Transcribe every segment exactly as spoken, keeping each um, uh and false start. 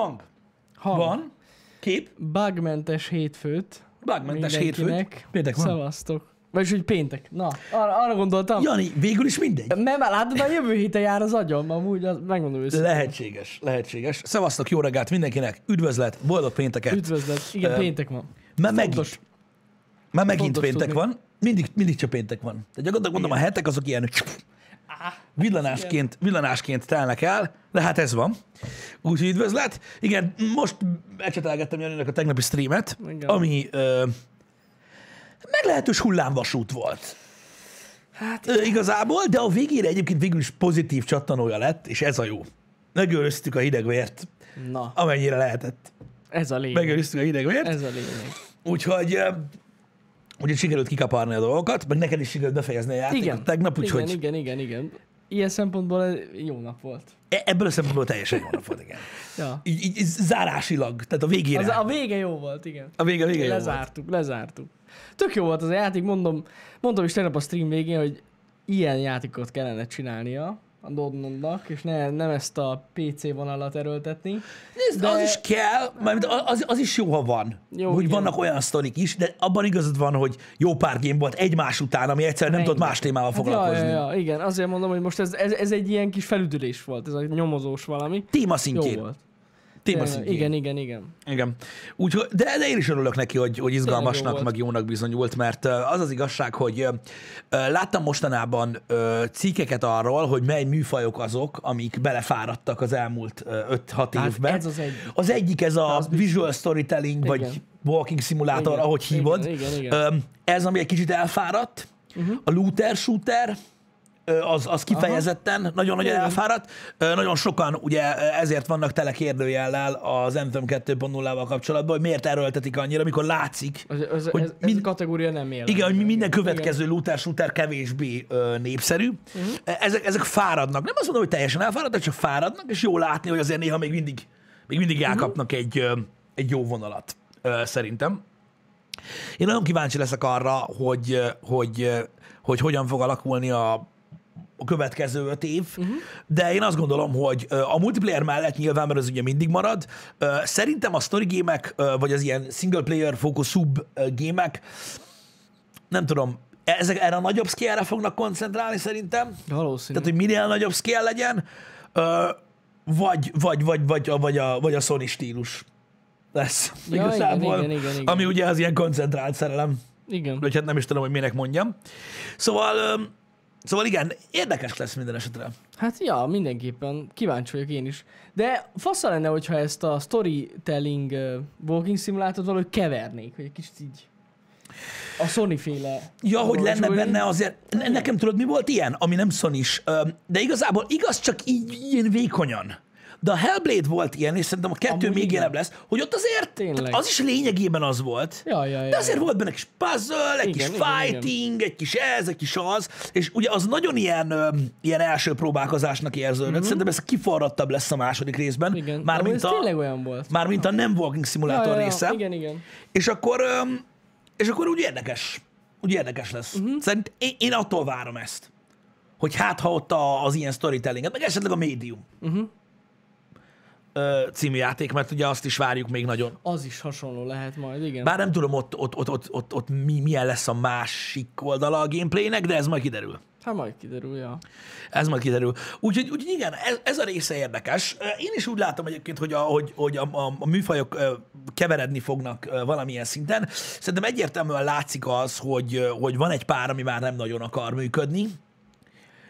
Hang. Hang. Van. Kép. Bugmentes hétfőt. Bugmentes hétfőt. Péntek van. Szavaztok. Vagyis, hogy péntek. Na, arra, arra gondoltam. Jani, végül is mindegy. Nem, látod, a jövő héten jár az agyam, amúgy az, megmondom őszintén. Lehetséges, lehetséges. Szevasztok, jó reggelt mindenkinek, üdvözlet, boldog pénteket. Üdvözlet, igen, uh, péntek van. Már megint, már megint péntek tudni. Van, mindig, mindig csak péntek van. De gyakorlatilag mondom, igen. A hetek azok ilyen villanásként, villanásként telnek el, de hát ez van. Úgyhogy üdvözlet. Igen, most elcsetelgettem Janinak a tegnapi streamet, igen. Ami... Uh, meglehetős hullámvasút volt. Hát igen. Igazából, de a végére egyébként végül is pozitív csattanója lett, és ez a jó. Megőriztük a hidegvért, na. Amennyire lehetett. Ez a lényeg. Megőriztük a hidegvért. Ez a lényeg. Úgyhogy, úgyhogy sikerült kikaparni a dolgokat, meg neked is sikerült befejezni a játékot igen. Tegnap, úgyhogy... Igen, igen, igen, igen. Ilyen szempontból jó nap volt. Ebből a szempontból teljesen jó nap volt, igen. Ja. Így, így zárásilag, tehát a végére. Az, a vége jó volt, igen. A vége, a vége jó lezártuk, volt. Lezártuk. Tök jó volt az a játék, mondom, mondom is tegnap a stream végén, hogy ilyen játékot kellene csinálnia a Dodnonnak, és ne, nem ezt a pé cé vonalat erőltetni. Nézd, de... az is kell, az, az is jó, ha van. Jó, hogy igen. Vannak olyan sztorik is, de abban igazad van, hogy jó pár game volt egymás után, ami egyszerűen nem tudott más témával foglalkozni. Ja, ja, ja, igen, azért mondom, hogy most ez, ez, ez egy ilyen kis felüdülés volt, ez a nyomozós valami. Téma szintjén. Jó volt. Téma szintjén. Igen, igen, igen. Igen. Úgy, de, de én is örülök neki, hogy, hogy izgalmasnak, jó meg jónak bizonyult, mert az az igazság, hogy láttam mostanában cikkeket arról, hogy mely műfajok azok, amik belefáradtak az elmúlt öt-hat évben. Ez az, egy... az egyik, ez a visual storytelling, igen. Vagy walking simulator, igen. Ahogy hívod. Igen, igen, igen. Ez, ami egy kicsit elfáradt. Uh-huh. A looter shooter. Az, az kifejezetten nagyon-nagyon elfáradt. Nagyon sokan ugye ezért vannak tele kérdőjellel az Anthem kettő pont nullával kapcsolatban, hogy miért erőltetik annyira, amikor látszik, az, az, hogy ez, mind... ez a kategória nem él. Igen, hogy minden következő looter-shooter kevésbé ö, népszerű. Uh-huh. Ezek, ezek fáradnak. Nem azt mondom, hogy teljesen elfáradnak, csak fáradnak, és jó látni, hogy azért néha még mindig, még mindig elkapnak uh-huh. egy, egy jó vonalat, szerintem. Én nagyon kíváncsi leszek arra, hogy, hogy, hogy hogyan fog alakulni a a következő öt év, uh-huh. De én azt gondolom, hogy a multiplayer mellett nyilván, mert ez ugye mindig marad, szerintem a story gémek, vagy az ilyen single player fókuszú gémek, nem tudom, ezek erre a nagyobb scale-re fognak koncentrálni szerintem. Valószínű. Tehát, hogy minél nagyobb scale legyen, vagy, vagy, vagy, vagy, vagy, a, vagy a Sony stílus lesz. Ja, igazából, igen, igen, igen, igen. Ami ugye az ilyen koncentrált szerelem. Igen. Vagy hát nem is tudom, hogy minek mondjam. Szóval... Szóval igen, érdekes lesz minden esetre. Hát ja, mindenképpen kíváncsi vagyok én is. De faszal lenne, hogyha ezt a storytelling uh, walking szimulátort valahogy kevernék, hogy egy kicsit így a Sony-féle... Ja, hogy lenne benne azért... Nekem tudod, mi volt ilyen, ami nem Sony-s. De igazából igaz, csak így ilyen vékonyan. De a Hellblade volt ilyen, és szerintem a kettő amúgy még élebb lesz, hogy ott azért az is lényegében az volt, ja, ja, ja, de azért ja. Volt benne egy kis puzzle, egy igen, kis igen, fighting, igen. Egy kis ez, egy kis az, és ugye az nagyon ilyen, ilyen első próbálkozásnak érződött, mm-hmm. Szerintem ez kiforradtabb lesz a második részben, igen. Már, mint a, olyan volt. Már mint a nem walking simulator ja, ja, ja. Része, igen, igen. És, akkor, és akkor úgy érdekes, úgy érdekes lesz. Mm-hmm. Szerintem én, én attól várom ezt, hogy hát ha ott az ilyen storytellinget, meg esetleg a médium. Mm-hmm. Című játék, mert ugye azt is várjuk még nagyon. Az is hasonló lehet majd, igen. Bár nem tudom, ott, ott, ott, ott, ott, ott mi, milyen lesz a másik oldala a gameplaynek, de ez majd kiderül. Hát majd kiderül, ja. Ez majd kiderül. Úgyhogy úgy, igen, ez, ez a része érdekes. Én is úgy látom egyébként, hogy a, hogy, hogy a, a, a műfajok keveredni fognak valamilyen szinten. Szerintem egyértelműen látszik az, hogy, hogy van egy pár, ami már nem nagyon akar működni,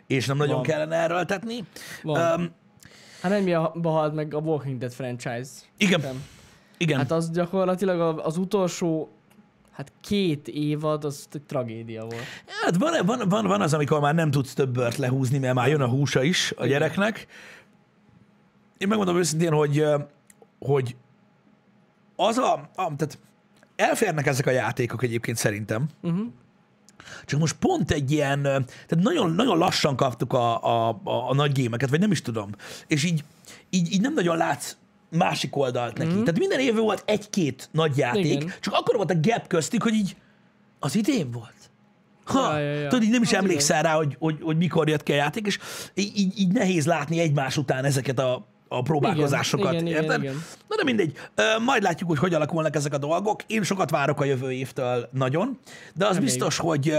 és nem nagyon van. Kellene erőltetni. Van. Um, Hát nem ilyen behalt meg a Walking Dead franchise. Igen. Sem. Igen. Hát az gyakorlatilag az utolsó hát két évad, az egy tragédia volt. Hát van, van, van, van az, amikor már nem tudsz több bört lehúzni, mert már jön a húsa is a gyereknek. Én megmondom őszintén, hogy, hogy az a, a... Tehát elférnek ezek a játékok egyébként szerintem. Uh-huh. Csak most pont egy ilyen, tehát nagyon, nagyon lassan kaptuk a, a, a, a nagy gémeket, vagy nem is tudom. És így, így, így nem nagyon látsz másik oldalt neki. Mm. Tehát minden évben volt egy-két nagy játék, igen. Csak akkor volt a gap köztük, hogy így az idén volt. Ha, ja, ja, ja. Tudod, így nem is az emlékszel igen. Rá, hogy, hogy, hogy mikor jött ki a játék, és így, így nehéz látni egymás után ezeket a, a próbálkozásokat. Igen, igen, igen, igen. Na de mindegy. Majd látjuk, hogy hogy alakulnak ezek a dolgok. Én sokat várok a jövő évtől nagyon, de az nem biztos, ég. hogy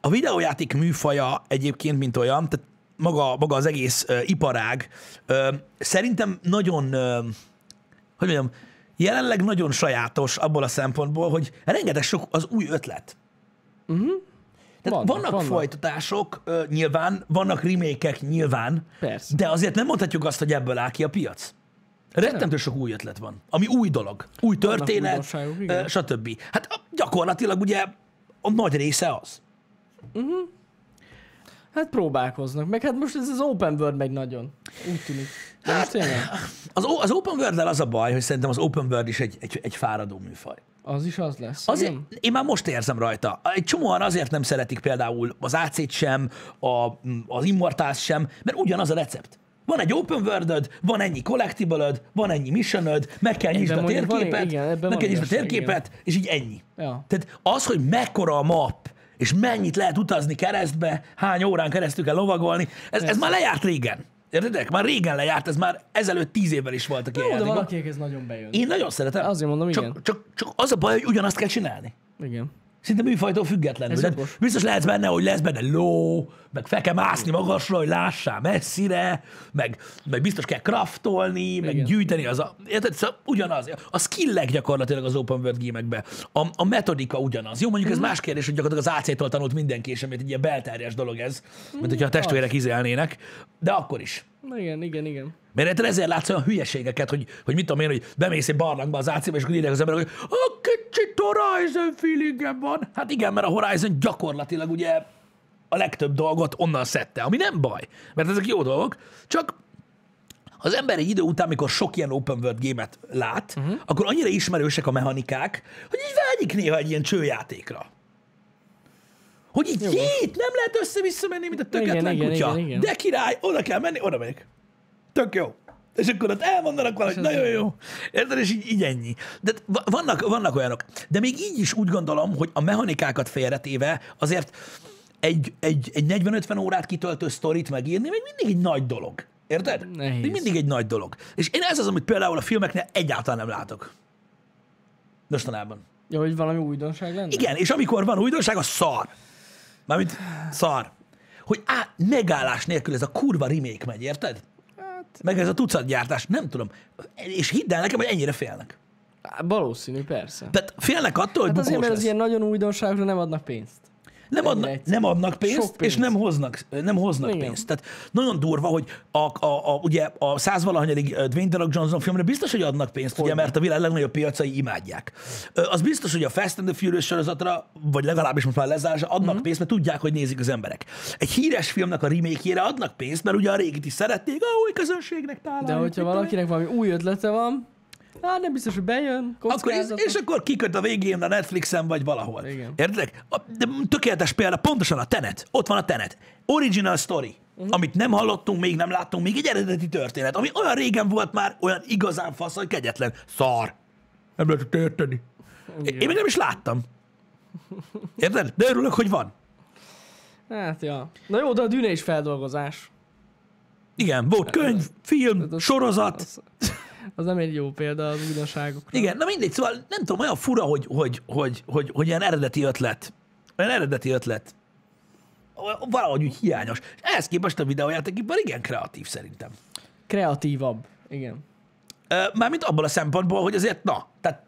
a videójáték műfaja egyébként, mint olyan, tehát maga, maga az egész uh, iparág uh, szerintem nagyon, uh, hogy mondjam, jelenleg nagyon sajátos abból a szempontból, hogy rengeteg sok az új ötlet. Uh-huh. Tehát vannak, vannak, vannak folytatások, uh, nyilván, vannak remake-ek, nyilván, persze, de azért nem mondhatjuk azt, hogy ebből áll ki a piac. Rettentő sok új ötlet van, ami új dolog, új történet, uh, stb. Hát gyakorlatilag ugye a nagy része az. Uh-huh. Hát próbálkoznak, meg hát most ez az open world megy nagyon, úgy tűnik. De most az, az open world-del az a baj, hogy szerintem az open world is egy, egy, egy fáradó műfaj. Az is az lesz. Azért, én már most érzem rajta. Egy csomóan azért nem szeretik például az á cét sem, a, az Immortals sem, mert ugyanaz a recept. Van egy open world-öd, van ennyi collectible-öd, van ennyi mission-öd, meg kell nyisd a térképet, van, igen, meg kell nyisd a térképet, igen, és így ennyi. Ja. Tehát az, hogy mekkora a map, és mennyit lehet utazni keresztbe, hány órán keresztül kell lovagolni. Ez, ez már lejárt régen. Értedek? Már régen lejárt, ez már ezelőtt tíz évvel is voltak ilyen játékok. De valakinek ez nagyon bejön. Én nagyon szeretem. Azért mondom, csak, igen. Csak, csak az a baj, hogy ugyanazt kell csinálni. Igen. Szinte műfajtól függetlenül. Biztos lehetsz benne, hogy lesz benne ló, meg fel kell mászni magasra, hogy lássál messzire, meg, meg biztos kell craftolni, igen, meg gyűjteni. Az a, érted? Szóval ugyanaz. A skillek gyakorlatilag az open world game-ekben. A, a metodika ugyanaz. Jó, mondjuk mm. ez más kérdés, hogy gyakorlatilag az á cétól tanult mindenki, és amit egy ilyen belterjes dolog ez, mint mm, hogyha a testvérek izelnének, de akkor is. Igen, igen, igen. Mert ezért látsz olyan hülyeségeket, hogy, hogy mit tudom én, hogy bemész egy barlangba az á cébe, és akkor írják az emberek, hogy a kicsit Horizon feelingem van. Hát igen, mert a Horizon gyakorlatilag ugye a legtöbb dolgot onnan szedte, ami nem baj, mert ezek jó dolgok, csak az ember egy idő után, mikor sok ilyen open world game-et lát, uh-huh, akkor annyira ismerősek a mechanikák, hogy így vágyik néha egy ilyen csőjátékra. Hogy így jét, nem lehet össze-vissza menni, mint a töketlen igen, kutya. Igen, igen, igen. De király, oda kell menni, oda megyek. Tök jó. És akkor ott elmondanak valamit, nagyon jó. jó. Érted, és így, így ennyi. De vannak, vannak olyanok. De még így is úgy gondolom, hogy a mechanikákat félretéve azért egy, egy, egy negyven-ötven órát kitöltő sztorit megírni, még mindig egy nagy dolog. Érted? Még mindig egy nagy dolog. És én ez az, amit például a filmeknél egyáltalán nem látok. Mostanában. Ja, hogy valami újdonság lenne? Igen, és amikor van újdonság, az szar. Mármint szar. Hogy á, megállás nélkül ez a kurva remake megy, érted? Meg ez a tucat gyártás, nem tudom. És hidd el nekem, hogy ennyire félnek. Há, valószínű, persze. Tehát félnek attól, hát hogy bukós lesz. Az ilyen nagyon újdonságra nem adnak pénzt. Nem, adna, nem adnak pénzt, pénzt, és nem hoznak, nem hoznak pénzt. Tehát nagyon durva, hogy a, a, a, ugye a százvalahanyadik Dwayne The Rock Johnson filmre biztos, hogy adnak pénzt, ugye, mert a világ legnagyobb piacai imádják. Az biztos, hogy a Fast and the Furious sorozatra, vagy legalábbis most már lezárása, adnak mm-hmm. pénzt, mert tudják, hogy nézik az emberek. Egy híres filmnek a remake-jére adnak pénzt, mert ugye a régit is szerették, a új közönségnek találni. De hogyha valakinek valami új ötlete van, hát nem biztos, hogy bejön, akkor és, és akkor kiköt a végén a Netflixen, vagy valahol. Értedek? De tökéletes példa, pontosan a Tenet. Ott van a Tenet. Original story, uh-huh. amit nem hallottunk, még nem láttunk, még egy eredeti történet, ami olyan régen volt már, olyan igazán fasz, hogy kegyetlen. Szar. Nem lehet érteni. Én még nem is láttam. Érted? De örülök, hogy van. Hát, ja. Na jó, de a Dűne is feldolgozás. Igen, volt könyv, film, az sorozat. Az... Az nem egy jó példa az újdonságokra. Igen, na mindegy, szóval nem tudom, olyan fura, hogy, hogy, hogy, hogy, hogy ilyen eredeti ötlet. Olyan eredeti ötlet. Valahogy úgy hiányos. Ehhez képest a videójátékipar igen kreatív szerintem. Kreatívabb, igen. Mármint abból a szempontból, hogy azért na, tehát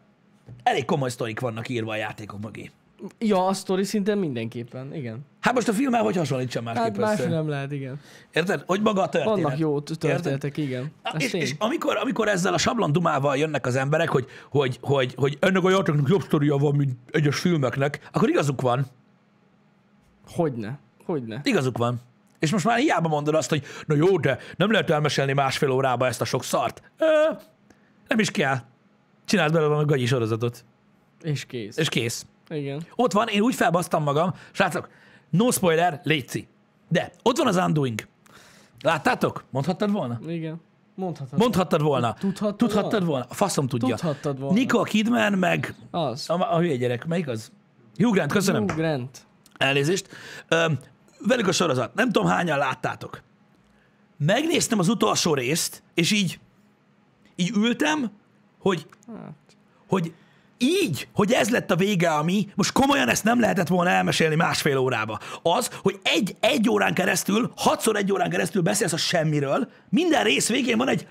elég komoly sztorik vannak írva a játékok mögé. Ja, a sztori szinten mindenképpen, igen. Hát most a filmmel hogy hasonlítsen másképp össze? Hát más nem lehet, igen. Érted? Hogy maga a történet. Vannak jó történetek, igen. A, és és amikor, amikor ezzel a sablondumával jönnek az emberek, hogy, hogy, hogy, hogy ennek a játéknak jobb sztoria van, mint egyes filmeknek, akkor igazuk van. Hogyne, hogyne. Igazuk van. És most már hiába mondod azt, hogy na jó, de nem lehet elmesélni másfél órába ezt a sok szart. E, nem is kell. Csináld belőle a gagyi sorozatot. És kész. És kész. Igen. Ott van, én úgy felbasztam magam, srácok, no spoiler, léci. De ott van az Undoing. Láttátok? Mondhattad volna? Igen. Mondhattad, Mondhattad volna. Tudhattad, Tudhattad volna? A faszom tudja. Tudhattad volna. Nicole Kidman meg az. A, a hülye gyerek, melyik az? Hugh Grant, köszönöm. Hugh Grant. Elnézést. Öm, velük a sorozat. Nem tudom, hányan láttátok. Megnéztem az utolsó részt, és így így ültem, hogy, hogy így, hogy ez lett a vége, ami most komolyan ezt nem lehetett volna elmesélni másfél órába. Az, hogy egy, egy órán keresztül, hatszor egy órán keresztül beszélsz a semmiről, minden rész végén van egy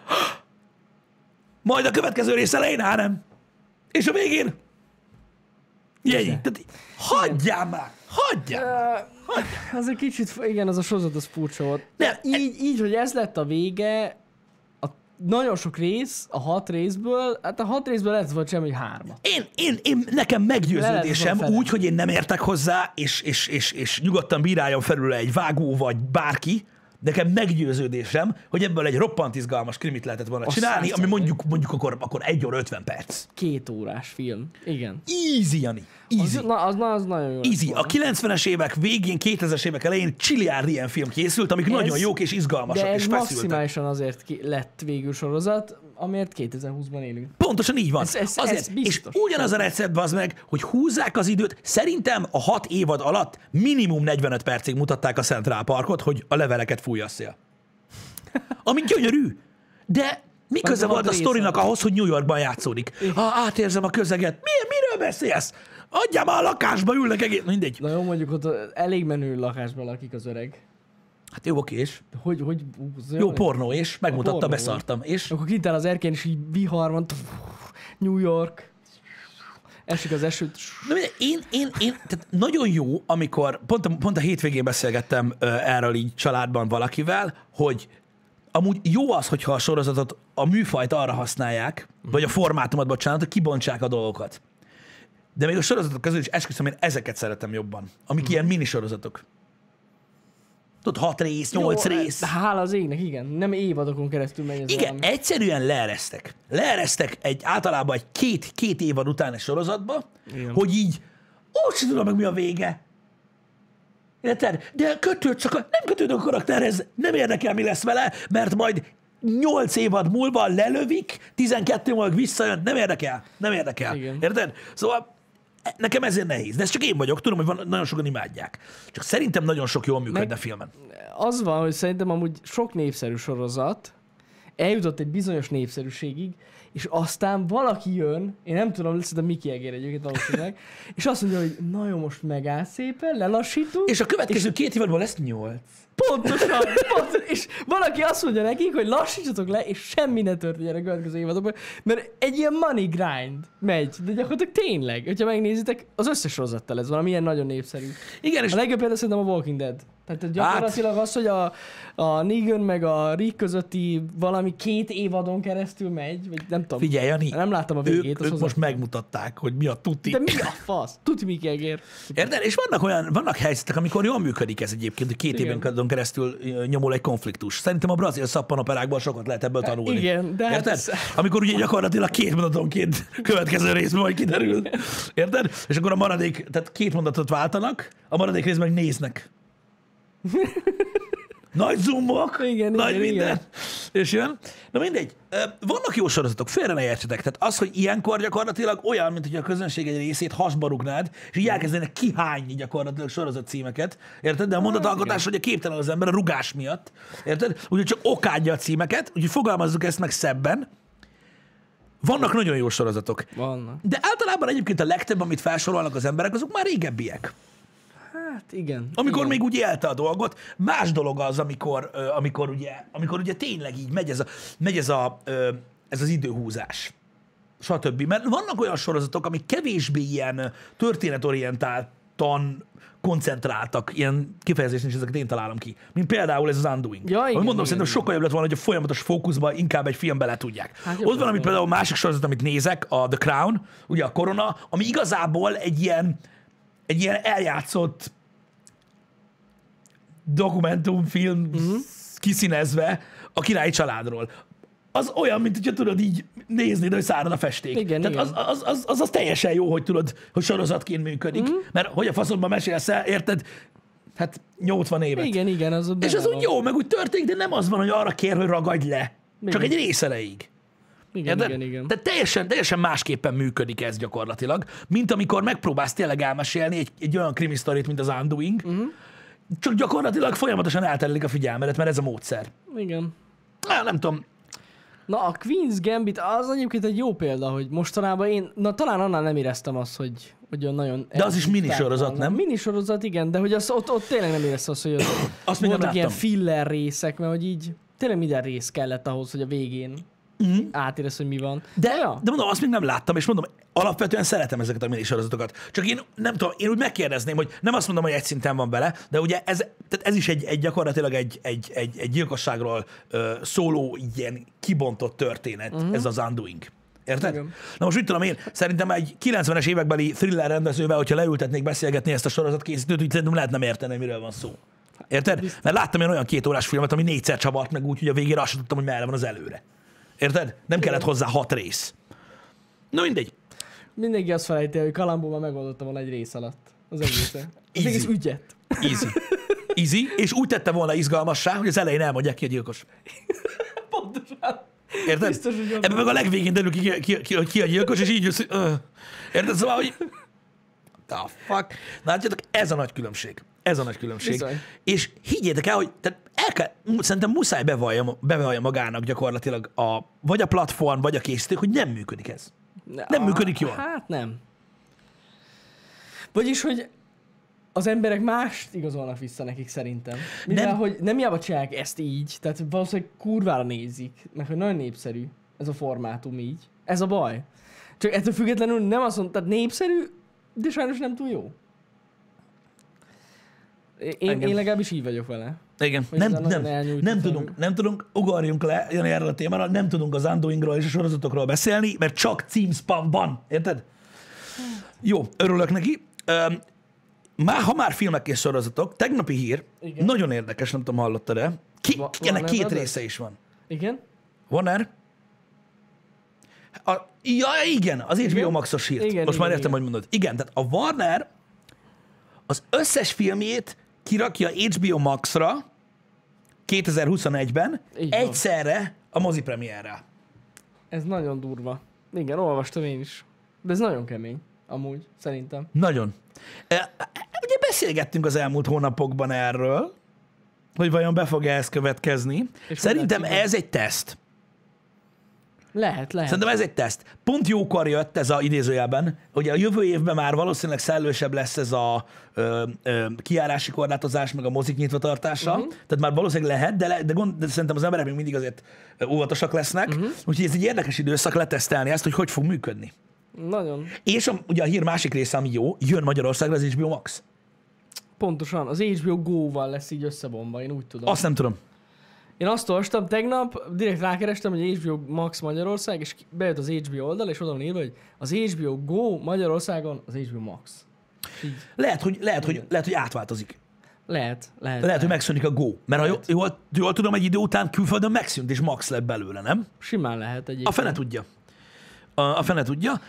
majd a következő rész elején, hát nem. És a végén jegy. Tehát hagyjál már, hagyjál már. Hagyjál. Az egy kicsit, igen, az a sorozat az furcsa volt. Nem, így, e... így, hogy ez lett a vége, nagyon sok rész, a hat részből, hát a hat részből ez volt semmi, hogy hárma. Én, én, én, nekem meggyőződésem úgy, hogy én nem értek hozzá, és, és, és, és nyugodtan bíráljon felül egy vágó vagy bárki, nekem meggyőződésem, hogy ebből egy roppant izgalmas krimit lehetett volna azt csinálni, ami mondjuk, mondjuk akkor, akkor egy óra ötven perc. Két órás film. Igen. Easy, Jani. Easy. Az, na, az, na, az nagyon jó. Easy. Volna. A kilencvenes évek végén, kétezres évek elején csiliárd ilyen film készült, amik ez, nagyon jók és izgalmasak. De ez és maximálisan azért ki, lett végül sorozat, amiért kétezerhúszban élünk. Pontosan így van. Ez, ez, azért, ez és ugyanaz a recept, az meg, hogy húzzák az időt. Szerintem a hat évad alatt minimum negyvenöt percig mutatták a Central Parkot, hogy a leveleket fújja a szél. Ami gyönyörű. De mi köze volt a sztorinak ahhoz, hogy New Yorkban játszódik? Ha átérzem a közeget. Mi, miről beszélsz? Adjál már a lakásba, ülnek egész. Mindegy. Na jó, mondjuk ott elég menő lakásban lakik az öreg. Hát jó, oké, és? Hogy, hogy, jó, pornó, és? Megmutatta, beszartam, és? Akkor kint áll az erkén, és így vihar van, New York, esik az esőt. Na, én, én, én, tehát nagyon jó, amikor, pont a, pont a hétvégén beszélgettem erről így családban valakivel, hogy amúgy jó az, hogyha a sorozatot, a műfajt arra használják, vagy a formátumot, bocsánat, hogy kibontsák a dolgokat. De még a sorozatok közül is esküszöm, én ezeket szeretem jobban, amik ilyen minisorozatok. Tudod, hat rész, nyolc jó, rész. Hála az égnek, igen. Nem évadokon keresztül megy ez igen, valami. Egyszerűen leeresztek. Leeresztek egy, általában egy két, két évad után egy sorozatba, igen. Hogy így, úgy sem tudom meg, mi a vége. De kötőd csak, nem kötődök a karakterhez, nem érdekel, mi lesz vele, mert majd nyolc évad múlva lelövik, tizenkettő múlva visszajön, nem érdekel, nem érdekel. Igen. Érted? Szóval nekem ezért nehéz, de ez csak én vagyok, tudom, hogy van, nagyon sokan imádják. Csak szerintem nagyon sok jól működne a filmen. Az van, hogy szerintem amúgy sok népszerű sorozat eljutott egy bizonyos népszerűségig, és aztán valaki jön, én nem tudom, szerintem Miki Egér egyébként valószínűleg, és azt mondja, hogy na jó, most megáll szépen, lelassítunk. És a következő és két évadban lesz nyolc. Pontosan, pontosan. És valaki azt mondja nekik, hogy lassítsatok le, és semmi ne történjen a következő évadokban, mert egy ilyen money grind megy, de gyakorlatilag tényleg, hogyha megnézitek, az összes sorozattal ez valami ilyen nagyon népszerű. Igen, és a legjobb például szerintem a Walking Dead. Tehát gyakorlatilag az, hogy a, a Negan meg a Rick közötti valami két évadon keresztül megy, vagy nem tudom. Figyelj, Jani, nem láttam a végét. Ők, ők most megmutatták, hogy mi a tuti. De mi a fasz? Tuti Miki Egér. Érted? És vannak olyan, vannak helyzetek, amikor jól működik ez egyébként, hogy két évadon keresztül nyomul egy konfliktus. Szerintem a brazil szappanoperákban sokat lehet ebből tanulni. Igen, de érted? Hát amikor ugye gyakorlatilag két mondatonként következő részben majd kiderül. Érted? És akkor a maradék, tehát két mondatot váltanak, a maradék részben meg néznek. Nagy zoomok, igen, nagy igen, minden, igen. És jön. Na mindegy, vannak jó sorozatok, félre ne értsetek. Tehát az, hogy ilyenkor gyakorlatilag olyan, mint hogy a közönség egy részét hasba rugnád, és így elkezdenek kihányni gyakorlatilag sorozat címeket, érted? De a mondatalkotás, hogy a képtelen az ember a rugás miatt, érted? Úgyhogy csak okádja a címeket, úgyhogy fogalmazzuk ezt meg szebben. Vannak nagyon jó sorozatok. Vannak. De általában egyébként a legtöbb, amit felsorolnak az emberek, azok már régebbiek. Hát igen. Amikor igen. Még úgy élte a dolgot, más dolog az, amikor, amikor, ugye, amikor ugye tényleg így megy ez, a, megy ez, a, ez az időhúzás, stb. Mert vannak olyan sorozatok, amik kevésbé ilyen történetorientáltan koncentráltak, ilyen kifejezést is ezeket én találom ki, mint például ez az Undoing. Ja, igen, mondom, igen, szerintem igen. Sokkal jobb lett volna, hogy a folyamatos fókuszban inkább egy filmbe le tudják. Hát ott van, ami például a másik sorozat, amit nézek, a The Crown, ugye a Korona, ami igazából egy ilyen egy ilyen eljátszott dokumentumfilm uh-huh. kiszínezve a királyi családról. Az olyan, mint hogyha tudod így nézni, de hogy szárad a festék. Igen, tehát igen. Az, az, az, az, az teljesen jó, hogy tudod, hogy sorozatként működik. Uh-huh. Mert hogy a faszodban mesélsz el, érted? Hát nyolcvan évet. Igen, igen. Az és az úgy jó, meg úgy történik, de nem az van, hogy arra kér, hogy ragadj le. Igen. Csak egy rész elejéig. Igen, de, igen, igen. Tehát teljesen, teljesen másképpen működik ez gyakorlatilag, mint amikor megpróbálsz tényleg elmesélni egy, egy olyan krimi sztorit, mint az Undoing, uh-huh. csak gyakorlatilag folyamatosan elterelik a figyelmedet, mert ez a módszer. Igen. Na, nem tudom. Na, a Queen's Gambit az egyébként egy jó példa, hogy mostanában én, na talán annál nem éreztem azt, hogy, hogy olyan nagyon... De az is minisorozat, nem? Minisorozat, igen, de hogy az, ott, ott tényleg nem éreztem azt, hogy ott azt voltak ilyen filler részek, mert hogy így tényleg minden rész kellett ahhoz, hogy a végén mm. átérezz, hogy mi van. De, ja. de mondom, azt még nem láttam, és mondom, alapvetően szeretem ezeket a minisorozatokat. Csak én nem tudom, én úgy megkérdezném, hogy nem azt mondom, hogy egy szinten van bele, de ugye ez, tehát ez is egy, egy gyakorlatilag egy, egy, egy, egy gyilkosságról ö, szóló ilyen kibontott történet, uh-huh. ez az Undoing. Érted? Igen. Na most mit tudom én, szerintem egy kilencvenes évekbeli thriller rendezővel, hogyha leültetnék beszélgetni ezt a sorozat készítőt, úgy szerintem lehet nem érteni, miről van szó. Érted? Mert láttam én olyan két órás filmet, ami négyszer csavart meg úgy, hogy a végére azt sem tudtam, hogy merre van az előre. Érted? Nem kellett hozzá hat rész. Na mindegy. Mindenki azt felejti, hogy Kalambóban megoldottam volna egy rész alatt. Az egész. Az egész ügyet. Easy. Easy. És úgy tette volna izgalmassá, hogy az elején elmondják ki a gyilkos. Pontosan. Érted? Biztos, hogy ebben meg a legvégén derül ki, ki, ki, ki, ki a gyilkos, és így jössz, uh. Érted? Szóval, hogy... The fuck. Na, látjátok, ez a nagy különbség. Ez a nagy különbség. Bizony. És higgyétek el, hogy el kell, szerintem muszáj bevallja, bevallja magának gyakorlatilag a, vagy a platform, vagy a készítők, hogy nem működik ez. Nem ah, működik jól. Hát nem. Vagyis, hogy az emberek mást igazolnak vissza nekik szerintem. Mivel, nem. hogy nem hiába csinálják ezt így, tehát valószínűleg kurvára nézik, mert hogy nagyon népszerű ez a formátum így. Ez a baj. Csak ettől függetlenül nem azt mondom, tehát népszerű, de sajnos nem túl jó. Én, én legalábbis így vagyok vele. Igen. Nem, nem, nem, tudunk, nem tudunk, ugorjunk le, jön erről a témára, nem tudunk az Undoingról és a sorozatokról beszélni, mert csak címszpamban, érted? Jó, örülök neki. Um, má, ha már filmek és sorozatok, tegnapi hír, igen. nagyon érdekes, nem tudom, hallottad-e. Ennek két adott? része is van. Igen? Warner? A, ja, igen, az há bé o igen? Max-os hírt. Igen, Most igen, már értem, igen. hogy mondod. Igen, tehát a Warner az összes filmjét kirakja há bé o Max-ra kétezer-huszonegyben egyszerre a mozipremierre. Ez nagyon durva. Igen, olvastam én is. De ez nagyon kemény, amúgy, szerintem. Nagyon. Ugye beszélgettünk az elmúlt hónapokban erről, hogy vajon be fog-e ez következni. És szerintem ez egy teszt. Lehet, lehet. Szerintem ez egy teszt. Pont jókor jött ez a idézőjelben, hogy a jövő évben már valószínűleg szellősebb lesz ez a ö, ö, kijárási korlátozás, meg a mozik nyitvatartása. Uh-huh. Tehát már valószínűleg lehet, de, le, de, gond, de szerintem az emberek még mindig azért óvatosak lesznek. Uh-huh. Úgyhogy ez egy érdekes időszak letesztelni ezt, hogy hogy fog működni. Nagyon. És a, ugye a hír másik része, ami jó, jön Magyarországra az há bé o Max. Pontosan. Az há bé o Go-val lesz így összebomba, én úgy tudom. Azt nem tudom. Én azt olvastam tegnap, direkt rákerestem, hogy há bé o Max Magyarország, és bejött az há bé o oldal, és oda van írva, hogy az há bé o Go Magyarországon az há bé o Max. Így. Lehet, hogy, lehet, hogy, lehet, hogy átváltozik. Lehet, lehet. Lehet, lehet. hogy megszűnik a Go. Mert lehet. ha jól, jól tudom, egy idő után külföldön megszűnt, és Max lett belőle, nem? Simán lehet egyébként. A fene tudja. A, a fene tudja.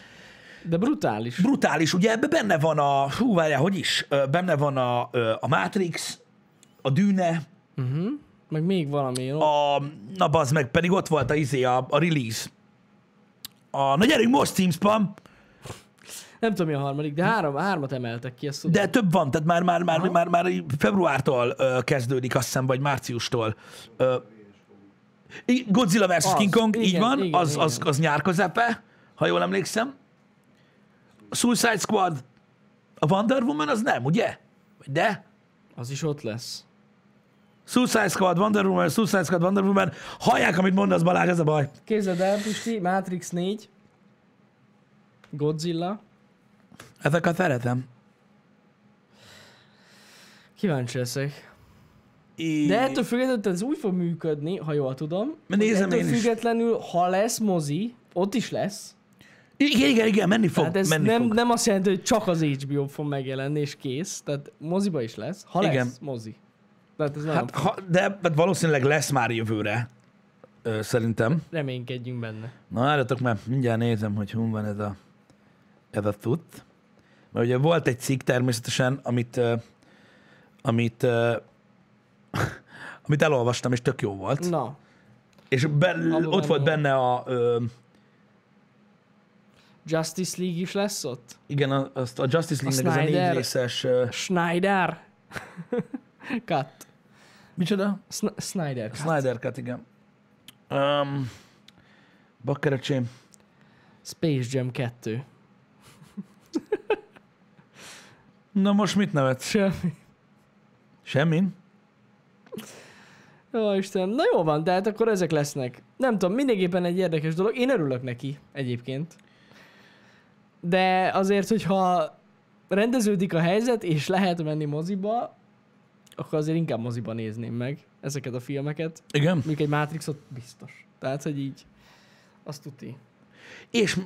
De brutális. Brutális. Ugye ebben benne van a... Hú, várjál, hogy is? Benne van a, a Matrix, a Dűne. Uh-huh. Meg még valami. A, na bazd meg, pedig ott volt a izé, a, a release. A, na gyerünk most, Teamspam! Nem tudom, mi a harmadik, de három, hármat emeltek ki. Ezt tudom. De több van, tehát már, már, már, már, már februártól ö, kezdődik, azt hiszem, vagy márciustól. Ö, Godzilla versus. Az, King Kong, igen, így van, igen, az, igen. Az, az nyár közepe, ha jól emlékszem. A Suicide Squad, a Wonder Woman, az nem, ugye? De? Az is ott lesz. Suicide Squad, Wonder Woman, Suicide Squad, Wonder Woman. Hallják, amit mondasz, Balázs, ez a baj. Képzeld el, Pisti, Matrix négy, Godzilla. Ezeket szeretem. Kíváncsi leszek. É... De ettől függetlenül ez úgy fog működni, ha jól tudom. Nézem én is. Függetlenül, ha lesz mozi, ott is lesz. Igen, igen, igen, menni fog. Tehát ez menni nem, fog. nem azt jelenti, hogy csak az há bé o fog megjelenni, és kész. Tehát moziba is lesz, ha igen. lesz mozi. Ez hát, ha, de, de valószínűleg lesz már jövőre, ö, szerintem. Reménykedjünk benne. Na, álljatok már, mindjárt nézem, hogy hol van ez a, ez a tutt. Mert ugye volt egy cikk természetesen, amit, ö, amit, ö, amit elolvastam, és tök jó volt. Na. És be, ott volt benne a... Ö, Justice League is lesz ott? Igen, a, a Justice League-nek ez a négy részes... Ö, Snyder. Cut. Micsoda? Snyder Cut. Snyder Cut, igen. Um, Bakkerecsém. Space Jam kettő. Na most mit nevet? Semmi. Semmin? Ó, Istenem. Na jó van, de hát akkor ezek lesznek. Nem tudom, mindenképpen egy érdekes dolog. Én örülök neki egyébként. De azért, hogyha rendeződik a helyzet, és lehet menni moziba, akkor azért inkább moziba nézném meg ezeket a filmeket. Igen. Mondjuk egy Matrixot biztos. Tehát, hogy így, azt tuti. És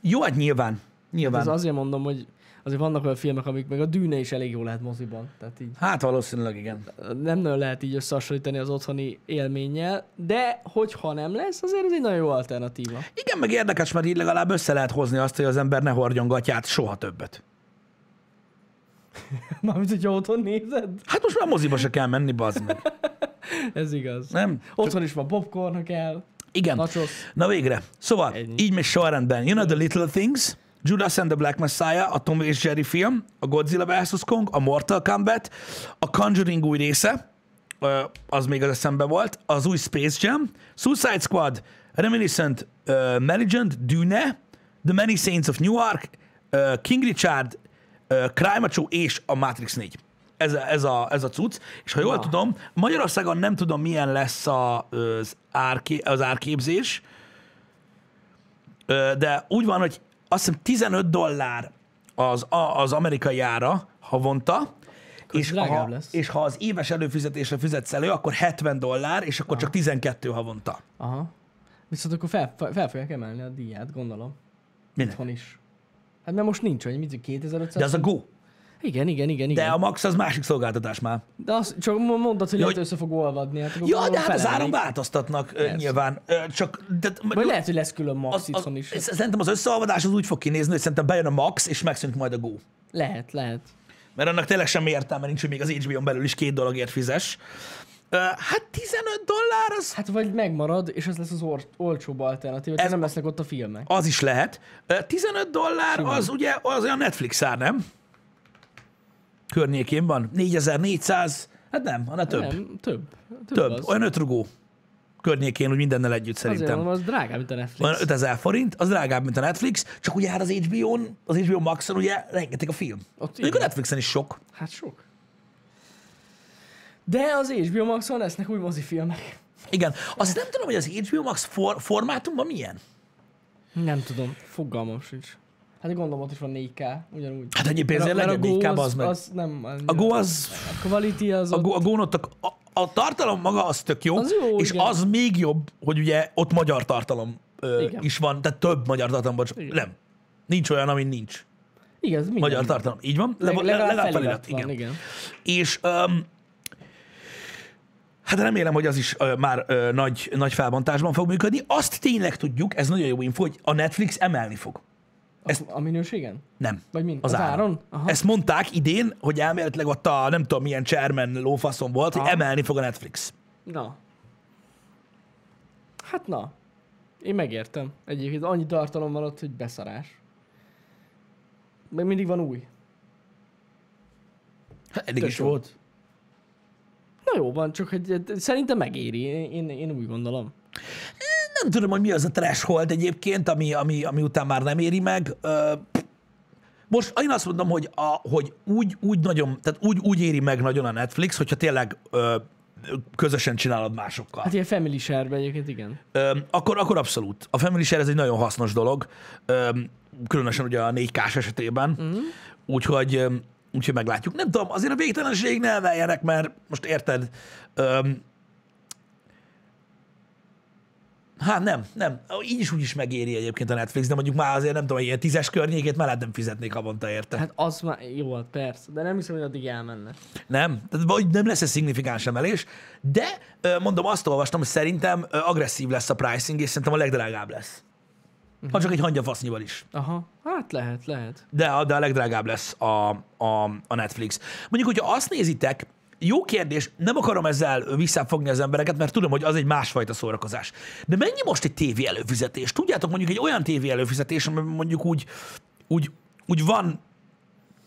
jó, hát nyilván. Nyilván. Hát azért mondom, hogy azért vannak olyan filmek, amik meg a Dűne is elég jól lehet moziban. Tehát így, hát valószínűleg igen. Nem nagyon lehet így összehasonlítani az otthoni élménnyel, de hogyha nem lesz, azért ez egy nagyon jó alternatíva. Igen, meg érdekes, mert így legalább össze lehet hozni azt, hogy az ember ne hordjon gatyát soha többet. Mármint, hogyha otthon nézed? Hát most már moziba se kell menni, bazd meg. Ez igaz. Nem? Otthon is van popcorn, ha kell. Igen. Nachos. Na végre. Szóval, Ennyi. így még sorrendben. Jön a The Little Things, Judas and the Black Messiah, a Tom és Jerry film, a Godzilla versus. Kong, a Mortal Kombat, a Conjuring új része, az még az eszembe volt, az új Space Jam, Suicide Squad, Reminiscent, uh, Maligent, Dune, The Many Saints of Newark, uh, King Richard, uh, Cry Macho és a Matrix négy. Ez a, ez a, ez a cucc. És ha jól ja. tudom, Magyarországon nem tudom, milyen lesz az, árké, az árképzés, de úgy van, hogy azt hiszem tizenöt dollár az, az amerikai ára havonta, és ha, és ha az éves előfizetésre fizetsz elő, akkor hetven dollár, és akkor Aha. csak tizenkettő havonta. Aha. Viszont akkor fel, fel fogják emelni a díját, gondolom. Minek? Itthon is. Hát mert most nincs, hogy mit, kétezer-ötszáz. De az a Go. Igen, igen, igen, igen. De a Max az másik szolgáltatás már. De azt csak mondod, hogy ja, lehet, hogy össze fog olvadni. Hát ja, de hát az áron változtatnak Persze. nyilván. Csak, de, vagy lehet, hogy lesz külön Max itthon is. Szerintem az összeolvadás az úgy fog kinézni, hogy szerintem bejön a Max, és megszűnik majd a Go. Lehet, lehet. Mert annak tényleg semmi értelme nincs, hogy még az há bé ó-n belül is két dologért fizes. Hát tizenöt dollár az... Hát vagy megmarad, és ez lesz az or- olcsóbb alternatív, ez nem lesznek ott a filmek. Az is lehet. tizenöt dollár Simán. az ugye az olyan Netflix ár, nem? Környékén van. négyezer-négyszáz, hát nem, hanem több. Nem, több. Több, több. Olyan öt rugó környékén, úgy mindennel együtt szerintem. Azért mondom, az drágább, mint a Netflix. Olyan ötezer forint, az drágább, mint a Netflix, csak ugye hát az há bé ó-n, az há bé ó Maxon ugye rengeteg a film. Még a Netflixen is sok. Hát sok. De az há bé ó Maxon lesznek új mozifilmek. Igen. Azt nem tudom, hogy az há bé ó Max for- formátumban milyen? Nem tudom. Fogalmam sincs. Hát gondolom, ott is van négy ká, ugyanúgy. Hát ennyi pénzért legyen négy ká, az meg. Az nem, az a Go az... A quality az a, a Go a, a tartalom maga az tök jó, az jó és igen. az még jobb, hogy ugye ott magyar tartalom ö, is van, tehát több magyar tartalom, bocs, nem. Nincs olyan, amin nincs. Igen, ez minden. Magyar tartalom, így van. Le, legalább, legalább felirat, felirat van, igen. igen. És... Um, hát remélem, hogy az is ö, már ö, nagy, nagy felbontásban fog működni. Azt tényleg tudjuk, ez nagyon jó info, hogy a Netflix emelni fog. Ezt, a minőségen? Nem. Vagy mind? Az, az áron? Aha. Ezt mondták idén, hogy elméletileg ott a nem tudom milyen chairman lófaszon volt, Aha. hogy emelni fog a Netflix. Na. Hát na. Én megértem. Egyébként annyi tartalom van ott, hogy beszarás. Még mindig van új. Hát eddig Tök is jó. volt. Na jó van, csak hogy szerintem megéri. Én, én úgy gondolom. Nem tudom, hogy mi az a threshold egyébként, ami, ami, ami után már nem éri meg. Most én azt mondom, hogy, a, hogy úgy, úgy, nagyon, tehát úgy, úgy éri meg nagyon a Netflix, hogyha tényleg ö, közösen csinálod másokkal. Hát ilyen family share-ben egyébként, igen. Ö, akkor, akkor abszolút. A family share ez egy nagyon hasznos dolog, ö, különösen ugye a négy ká-s esetében. Mm. Úgyhogy, úgyhogy meglátjuk. Nem tudom, azért a végtelenség ne emeljenek, mert most érted... Ö, Hát nem, nem. Így is úgy is megéri egyébként a Netflix, de mondjuk már azért nem tudom, ilyen tízes környékét mellett nem fizetnék havonta érte. Hát az már jó, persze, de nem hiszem, hogy addig elmenne. Nem, tehát vagy nem lesz egy szignifikáns emelés, de mondom, azt olvastam, hogy szerintem agresszív lesz a pricing, és szerintem a legdrágább lesz. Uh-huh. Ha csak egy hangyafasznyival is. Aha, hát lehet, lehet. De, de a legdrágább lesz a, a, a Netflix. Mondjuk, hogyha azt nézitek, jó kérdés, nem akarom ezzel visszafogni az embereket, mert tudom, hogy az egy másfajta szórakozás. De mennyi most egy tévé előfizetés? Tudjátok, mondjuk egy olyan tévé előfizetés, ami mondjuk úgy, úgy, úgy van,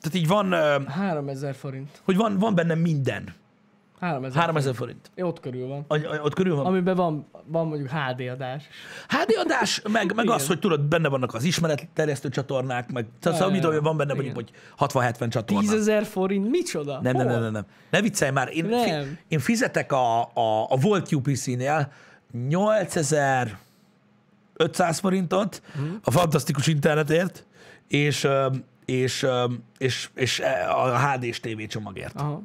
tehát így van... háromezer forint. Hogy van, van benne minden. háromezer forint. É, ott körül van. A, ott körül van? Amiben van, van mondjuk há dé adás. há dé adás, meg, meg az, hogy tudod, benne vannak az ismeretterjesztő csatornák, meg szóval mit tudom, van benne igen. Mondjuk, hogy hatvan-hetven csatorna. tízezer forint, micsoda? Nem, nem, nem, nem, nem. Ne viccelj már, én, nem. Fi, én fizetek a, a, a Volt u pé cé-nél nyolcezer-ötszáz forintot mm. a fantasztikus internetért, és, és, és, és a há dés té vé csomagért. Aha.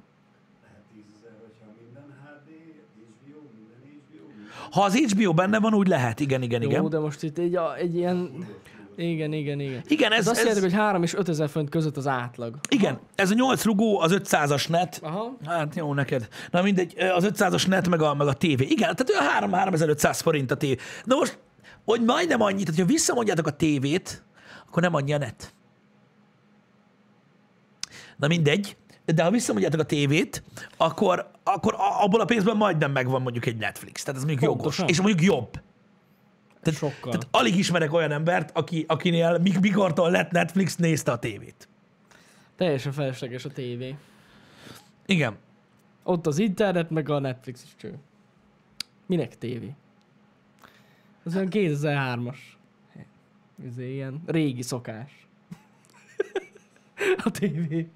Ha az há bé o benne van, úgy lehet. Igen, igen, jó, igen. Jó, de most itt egy, egy ilyen... Igen, igen, igen. igen ez, ez azt ez... jelenti, hogy három és ötezer forint között az átlag. Igen, ez a nyolc rugó, az ötszázas net. Aha. Hát jó, neked. Na mindegy, az ötszázas net meg a, meg a tévé. Igen, tehát olyan három-háromezer-ötszáz forint a tévé. Na most, hogy majdnem annyit, hogyha visszamondjátok a tévét, akkor nem annyi a net. Na mindegy, de ha visszamondjátok a tévét, akkor, akkor abból a pénzben majdnem megvan mondjuk egy Netflix. Tehát ez mondjuk pontosan. Jogos. És mondjuk jobb. Tehát, sokkal. Tehát alig ismerek olyan embert, aki, akinél mikortól lett Netflix, nézte a tévét. Teljesen felesleges a tévé. Igen. Ott az internet, meg a Netflix is cső. Minek tévé? Ez olyan kétezer-hármas. Ez ilyen régi szokás. A tévé.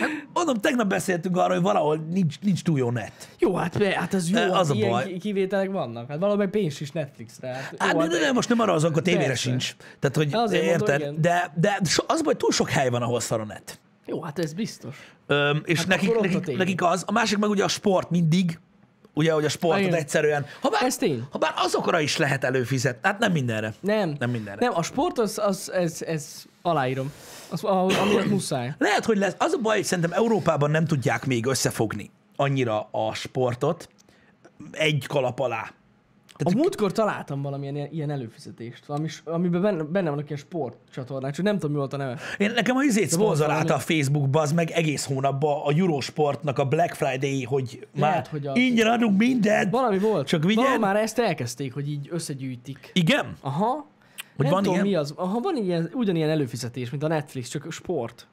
Hát, mondom, tegnap beszéltünk arról, hogy valahol nincs, nincs túl jó net. Jó, hát, hát ez jó, e, az ilyen a baj. Kivételek vannak. Hát valahol meg pénz is Netflixre. Hát, hát, jó, hát de, de, de most nem arra azok, a tévére sincs. Tehát, hogy azért érted, mondom, de, de az baj, túl sok hely van, ahol szar a net. Jó, hát ez biztos. Öm, és hát nekik, nekik, nekik az, a másik meg ugye a sport mindig, ugye, hogy a sportot egyszerűen, ha bár, ha bár azokra is lehet előfizetni, hát nem mindenre. Nem, nem, mindenre. Nem a sport az, az ez, ez aláírom, az, aminek muszáj. Lehet, hogy lesz. Az a baj, hogy szerintem Európában nem tudják még összefogni annyira a sportot egy kalap alá. Tehát a múltkor találtam valamilyen ilyen előfizetést, amiben benne, benne vannak ilyen sportcsatornák, csak nem tudom, mi volt a neve. Én nekem a izét szponzorálta a Facebookba, az meg egész hónapban a Eurosportnak a Black Friday, hogy lehet, már hogy a... ingyen adunk mindent. Valami volt. Csak vigyen. Már ezt elkezdték, hogy így összegyűjtik. Igen? Aha. Hogy nem van tudom, ilyen? Mi az. Aha, van ilyen, ugyanilyen előfizetés, mint a Netflix, csak sport.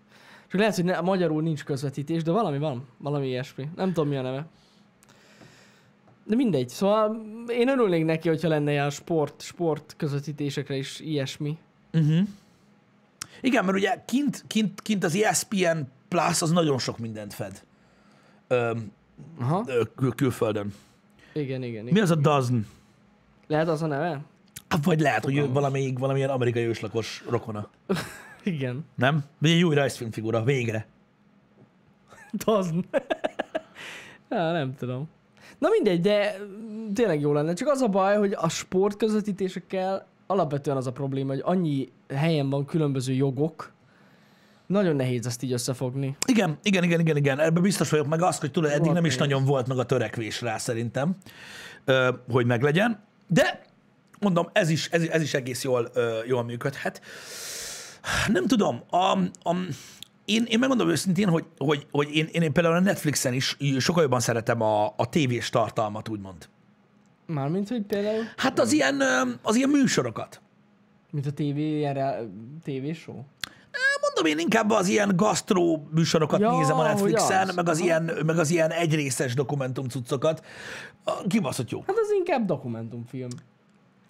Csak lehet, hogy ne, magyarul nincs közvetítés, de valami van. Valami ilyesmi. Nem tudom, mi a neve. De mindegy. Szóval én örülnék neki, hogyha lenne ilyen sport, sport közvetítésekre is ilyesmi. Uh-huh. Igen, mert ugye kint, kint, kint az é es pé en Plus az nagyon sok mindent fed. Ö, Aha. Kül- külföldön. Igen, igen. Mi igen, az a dazn? Lehet az a neve? Hát, vagy lehet, Fogalmas. Hogy valamelyik, valamilyen amerikai őslakos rokona. Igen. Nem? Vagy egy új rajzfilm figura. Végre. Dazn. Há, nem tudom. Na mindegy, de tényleg jó lenne. Csak az a baj, hogy a sport közvetítésekkel alapvetően az a probléma, hogy annyi helyen van különböző jogok, nagyon nehéz ezt így összefogni. Igen, igen, igen, igen, igen. Ebben biztos vagyok, meg az, hogy tudod, eddig nem is nagyon volt meg a törekvés rá szerintem, hogy meglegyen. De mondom, ez is, ez, ez is egész jól, jól működhet. Nem tudom, a... a Én, én megmondom őszintén, hogy, hogy, hogy én, én például a Netflixen is sokkal jobban szeretem a, a tévés tartalmat, úgymond. Mármint, hogy például? Hát az ilyen, az ilyen műsorokat. Mint a tévé, tévéshow? Mondom, én inkább az ilyen gasztró műsorokat ja, nézem a Netflixen, az? Meg, az ilyen, meg az ilyen egyrészes dokumentumcuccokat. Kibaszott jó. Hát az inkább dokumentumfilm.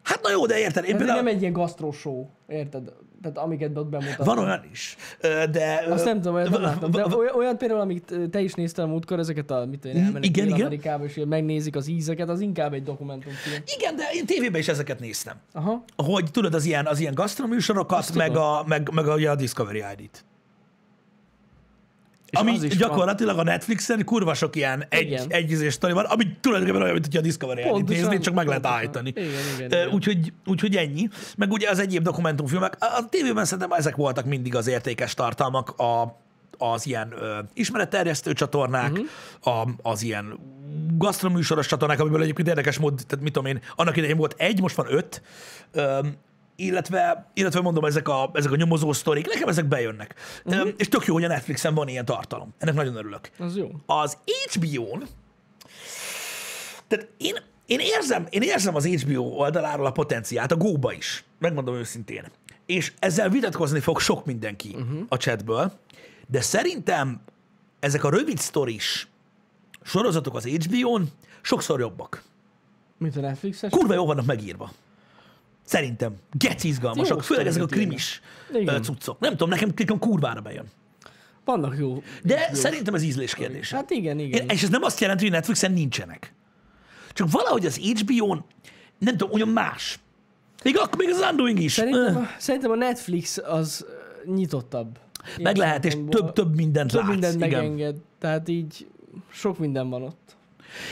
Hát na jó, de érted. Én például... Nem egy ilyen gasztró-show, érted? Tehát amiket ott bemutattam. Van olyan is, de... Azt nem tudom, olyat nem láttam. De olyan például, amit te is néztél a múltkor, ezeket a, mit tudom, elmenek Amerikába, és megnézik az ízeket, az inkább egy dokumentumfilm. Igen, de én tévében is ezeket néztem. Aha. Hogy tudod, az ilyen, az ilyen gasztroműsorokat, meg a, meg, meg a, a Discovery áj dít. És ami gyakorlatilag a Netflixen kurva sok ilyen egy, egyizés sztori van, ami tulajdonképpen olyan, mint hogyha a Discovery áj dít nézni, csak meg lehet állítani. Úgyhogy úgy, ennyi. Meg ugye az egyéb dokumentumfilmek, a tévében szerintem ezek voltak mindig az értékes tartalmak, a, az ilyen ö, ismeretterjesztő csatornák, uh-huh. a, az ilyen gasztroműsoros csatornák, amiből egyébként érdekes mód, tehát mit tudom én, annak idején volt egy, most van öt, ö, Illetve, illetve mondom, ezek a, ezek a nyomozó sztorik, nekem ezek bejönnek. Uh-huh. És tök jó, hogy a Netflixen van ilyen tartalom. Ennek nagyon örülök. Az jó. Az há bé o-n, tehát én, én, érzem, én érzem az há bé o oldaláról a potenciált, a Go-ba is, megmondom őszintén. És ezzel vitatkozni fog sok mindenki uh-huh. a chatből, de szerintem ezek a rövid sztoris sorozatok az há bé ó-n sokszor jobbak. Mint a Netflixes? Kurva jól vannak megírva. Szerintem. Geci izgalmasak. Főleg ezek a krimis igen. cuccok. Nem tudom, nekem, nekem kurvára bejön. Vannak jó. De jó. Szerintem ez ízlés kérdése. Hát igen, igen. Én, és ez nem azt jelenti, hogy Netflixen nincsenek. Csak valahogy az há bé ó-n, nem tudom, olyan más. Még, ak- még az Undoing is. Szerintem a, szerintem a Netflix az nyitottabb. Meg lehet, és több, több mindent több látsz. Több mindent megenged. Tehát így sok minden van ott.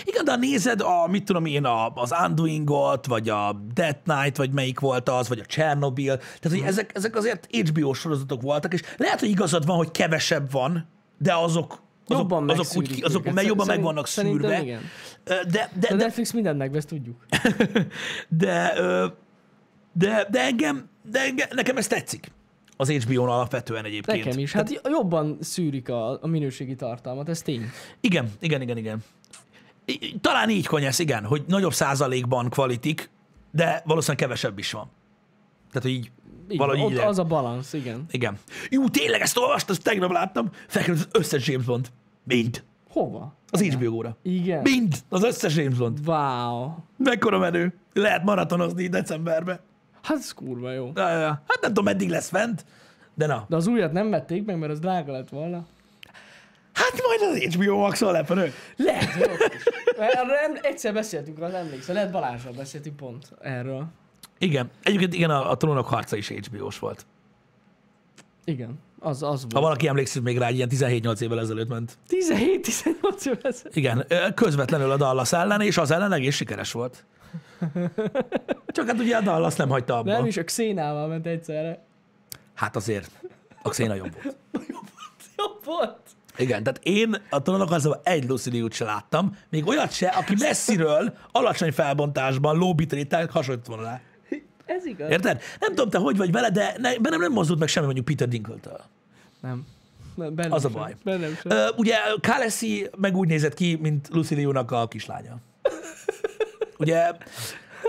Igen, de nézed a, mit tudom én, az Undoingot, vagy a Death Knight, vagy melyik volt az, vagy a Chernobyl. Tehát, hogy ezek, ezek azért há bé ó sorozatok voltak, és lehet, hogy igazad van, hogy kevesebb van, de azok azok, jobban azok, úgy, azok meg jobban meg vannak szűrve. Igen. De, de, de, a Netflix mindent megvesz, tudjuk. De, de, de, engem, de engem, nekem ez tetszik. Az há bé ó-n alapvetően egyébként. Nekem is. Hát tehát, jobban szűrik a, a minőségi tartalmat, ez tény. Igen, igen, igen, igen. Talán így konyesz, igen, hogy nagyobb százalékban kvalitik, de valószínűleg kevesebb is van. Tehát, hogy így, így valahogy ott így az le... a balansz, igen. Igen. Jú, tényleg ezt olvast, ezt tegnap láttam, felkerült az összes James Bond. Mind. Hova? Az há bé ó-ra. Igen. Mind. Az összes James Bond. Wow. Mekkora menő. Lehet maratonozni decemberben. Hát ez kurva jó. Ja, ja, ja. Hát nem tudom, meddig lesz fent, de na. De az újat nem vették meg, mert az drága lett volna. Hát majd az há bé ó Max-on lepörök. Lehet, jó. Egyszer beszéltünk, az emlékszel. Lehet Balázsral beszéltünk pont erről. Igen. Egyébként igen, a, a Trónok harca is há bé ó-s volt. Igen, az, az volt. Ha valaki emlékszik még rá, ilyen tizenhét-nyolc évvel ezelőtt ment. tizenhét-tizennyolc évvel ezelőtt? Igen, közvetlenül a Dallas ellen, és az ellen egész sikeres volt. Csak hát ugye a Dallas nem hagyta abba. Nem is, a Xénával ment egyszerre. Hát azért. A Xéna jobb volt. Jobb volt, jobb volt. Igen, tehát én a Trónok harcában egy Luciliút se láttam, még olyat se, aki messziről, alacsony felbontásban, lóbitrétán hasonlít volna rá. Ez igaz. Érted? Nem tudom, te hogy vagy vele, de ne, bennem nem mozdult meg semmi, mondjuk Peter Dinklage-től. Nem. nem bennem Az a baj. Bennem sem. Ö, ugye Khaleesi meg úgy nézett ki, mint Luciliúnak a kislánya. Ugye?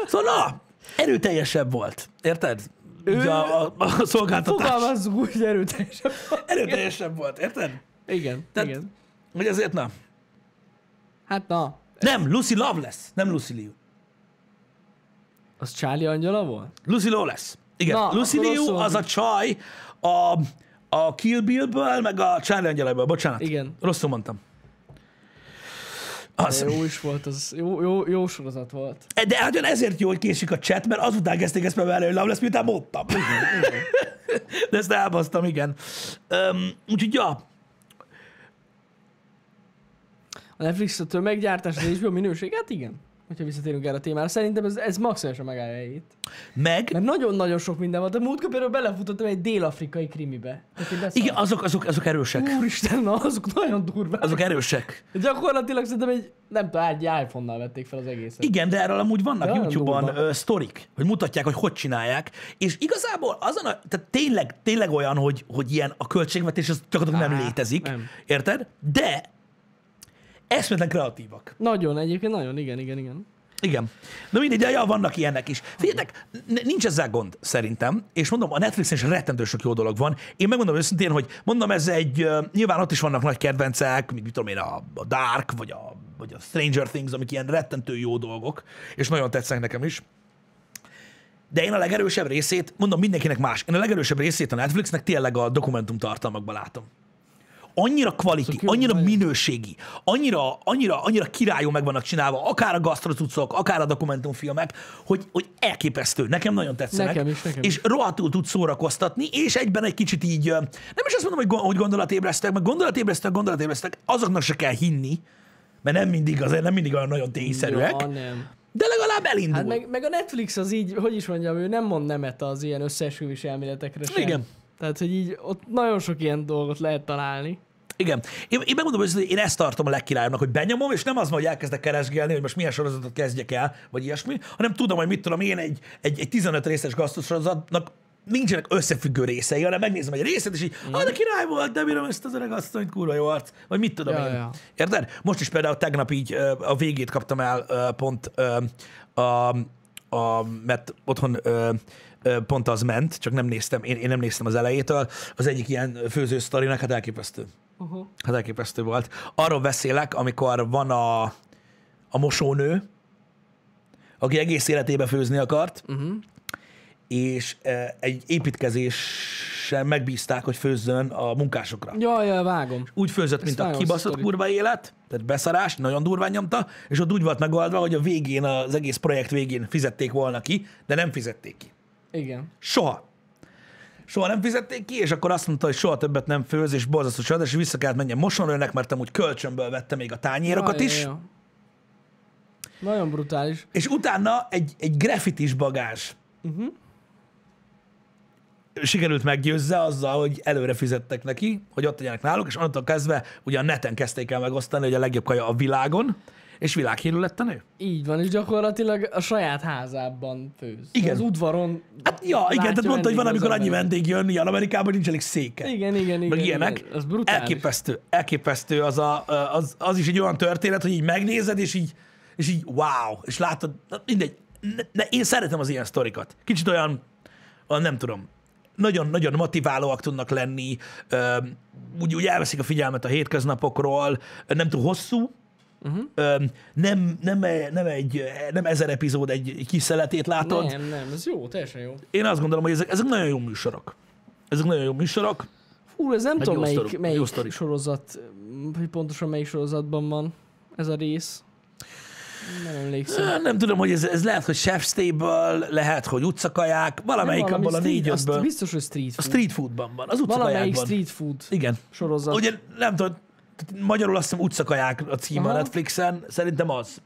Szóval na, erőteljesebb volt. Érted? Ugye a, a, a szolgáltatás. Fogalmazzuk úgy, erőteljesebb volt. Erőteljesebb volt, érted? Igen, tehát, igen. Hogy ezért na. Hát na. Nem, Lucy Lawless, nem Lucy Liu. Az Charlie Angela volt? Lucy Lawless. Igen, na, Lucy Liu az a csaj a, a Kill Bill-ből, meg a Charlie Angelából. Bocsánat. Igen. Rosszul mondtam. Az. Jó is volt, az jó, jó, jó sorozat volt. De hát ezért jó, hogy késik a chat, mert azután kezdték ezt bevelni, hogy Lawless, miután mondtam. Igen, igen. De ezt elbasztam, igen. Um, úgyhogy, ja. A Netflix-től tömeggyártás, és a minőség? Hát igen, hogyha visszatérünk erre a témára. Szerintem ez, ez maximálisan megállja helyét. Meg? Mert nagyon-nagyon sok minden volt. A múltkor például belefutottam egy dél-afrikai krimibe. Igen, azok, azok, azok erősek. Úristen, na, azok nagyon durvák. Azok erősek. Gyakorlatilag szerintem egy, nem tudom, egy iPhone-nal vették fel az egészet. Igen, de erről amúgy vannak YouTube-on sztorik, hogy mutatják, hogy hogy csinálják. És igazából azon a, tehát tényleg, tényleg olyan, hogy, hogy ilyen a költségvetés az gyakorlatilag nem létezik. Nem. Érted? De eszméletlen kreatívak. Nagyon, egyébként nagyon, igen, igen, igen. Igen. De mindegy, de ja, vannak ilyenek is. Figyeljetek, nincs ezzel gond, szerintem, és mondom, a Netflixen is rettentő sok jó dolog van. Én megmondom őszintén, hogy mondom, ez egy, nyilván ott is vannak nagy kedvencek, mint mit tudom én, a Dark, vagy a, vagy a Stranger Things, amik ilyen rettentő jó dolgok, és nagyon tetszenek nekem is. De én a legerősebb részét, mondom mindenkinek más, én a legerősebb részét a Netflixnek tényleg a dokumentumtartalmakban látom. Annyira quality, annyira minőségi, annyira, annyira, annyira királyú meg vannak csinálva, akár a gasztrocucok, akár a dokumentumfilmek, hogy, hogy elképesztő. Nekem nagyon tetszenek. Nekem is, nekem és rohadtul tud szórakoztatni, és egyben egy kicsit így, nem is azt mondom, hogy gondolatébresztek, meg gondolatébresztek, gondolatébresztek, azoknak se kell hinni, mert nem mindig azért, nem mindig olyan nagyon tényszerűek. Ja, nem. De legalább elindul. Hát meg, meg a Netflix az így, hogy is mondjam, ő nem mond nemet az ilyen összeesküvés elméletekre sem. Igen. Tehát, hogy így ott nagyon sok ilyen dolgot lehet találni. Igen. Én, én megmondom, hogy én ezt tartom a legkirályomnak, hogy benyomom, és nem az van, hogy elkezdek keresgélni, hogy most milyen sorozatot kezdjek el, vagy ilyesmi, hanem tudom, hogy mit tudom én, egy, egy, egy tizenöt részes gasztrosorozatnak nincsenek összefüggő részei, hanem megnézem egy részét, és így, mm. ah, de király volt, de bírom ezt az öreg asszonyt, kurva jó arc, vagy mit tudom ja, én. Ja. Érted? Most is például tegnap így a végét kaptam el pont, a, a, mert otthon... pont az ment, csak nem néztem, én, én nem néztem az elejétől, az egyik ilyen főzősztorinak, hát elképesztő. Uh-huh. Hát elképesztő volt. Arról beszélek, amikor van a, a mosónő, aki egész életébe főzni akart, uh-huh. és egy építkezéssel megbízták, hogy főzzön a munkásokra. Jaj, jaj, vágom. Úgy főzött, mint a kibaszott kurva élet, tehát beszarás, nagyon durván nyomta, és ott úgy volt megoldva, hogy a végén, az egész projekt végén fizették volna ki, de nem fizették ki. Igen. Soha. Soha nem fizették ki, és akkor azt mondta, hogy soha többet nem főz, és borzasztó család, és vissza kellett menjen mosonőnek, mert amúgy kölcsönből vette még a tányérokat jaj, is. Jaj, jaj. Nagyon brutális. És utána egy, egy graffitis bagázs. Uh-huh. Sikerült meggyőzze azzal, hogy előre fizettek neki, hogy ott legyenek náluk, és onnantól kezdve ugye a neten kezdték el megosztani, hogy a legjobb kaja a világon, és világhírű lett a nő. Így van, és gyakorlatilag a saját házában főz. Igen. Az udvaron hát, ja, igen, tehát mondta, hogy van, amikor annyi vendég jön, ilyen Amerikában nincs elég széke. Igen, igen, igen. Meg ilyenek. Igen, az brutális. Elképesztő, elképesztő az, a, az, az is egy olyan történet, hogy így megnézed, és így, és így wow, és látod, mindegy. Ne, én szeretem az ilyen sztorikat. Kicsit olyan, olyan nem tudom, nagyon-nagyon motiválóak tudnak lenni, úgy, úgy elveszik a figyelmet a hétköznapokról, nem túl hosszú, uh-huh. nem, nem, nem, egy, nem ezer epizód egy kis szeletét látod. Nem, nem, ez jó, teljesen jó. Én azt gondolom, hogy ezek, ezek nagyon jó műsorok. Ezek nagyon jó műsorok. Fú, ez nem egy tudom, melyik, melyik sorozat, hogy pontosan melyik sorozatban van ez a rész. Nem, nem tudom, hogy ez, ez lehet, hogy Chef's Table, lehet, hogy utcakaják, valamelyik abban a négy-ötből. Biztos, hogy street food. A street foodban van, az utcakajákban. Valamelyik street food igen. sorozat. Ugye nem tudom, magyarul azt hiszem utcakaják a címe a Netflixen, szerintem az.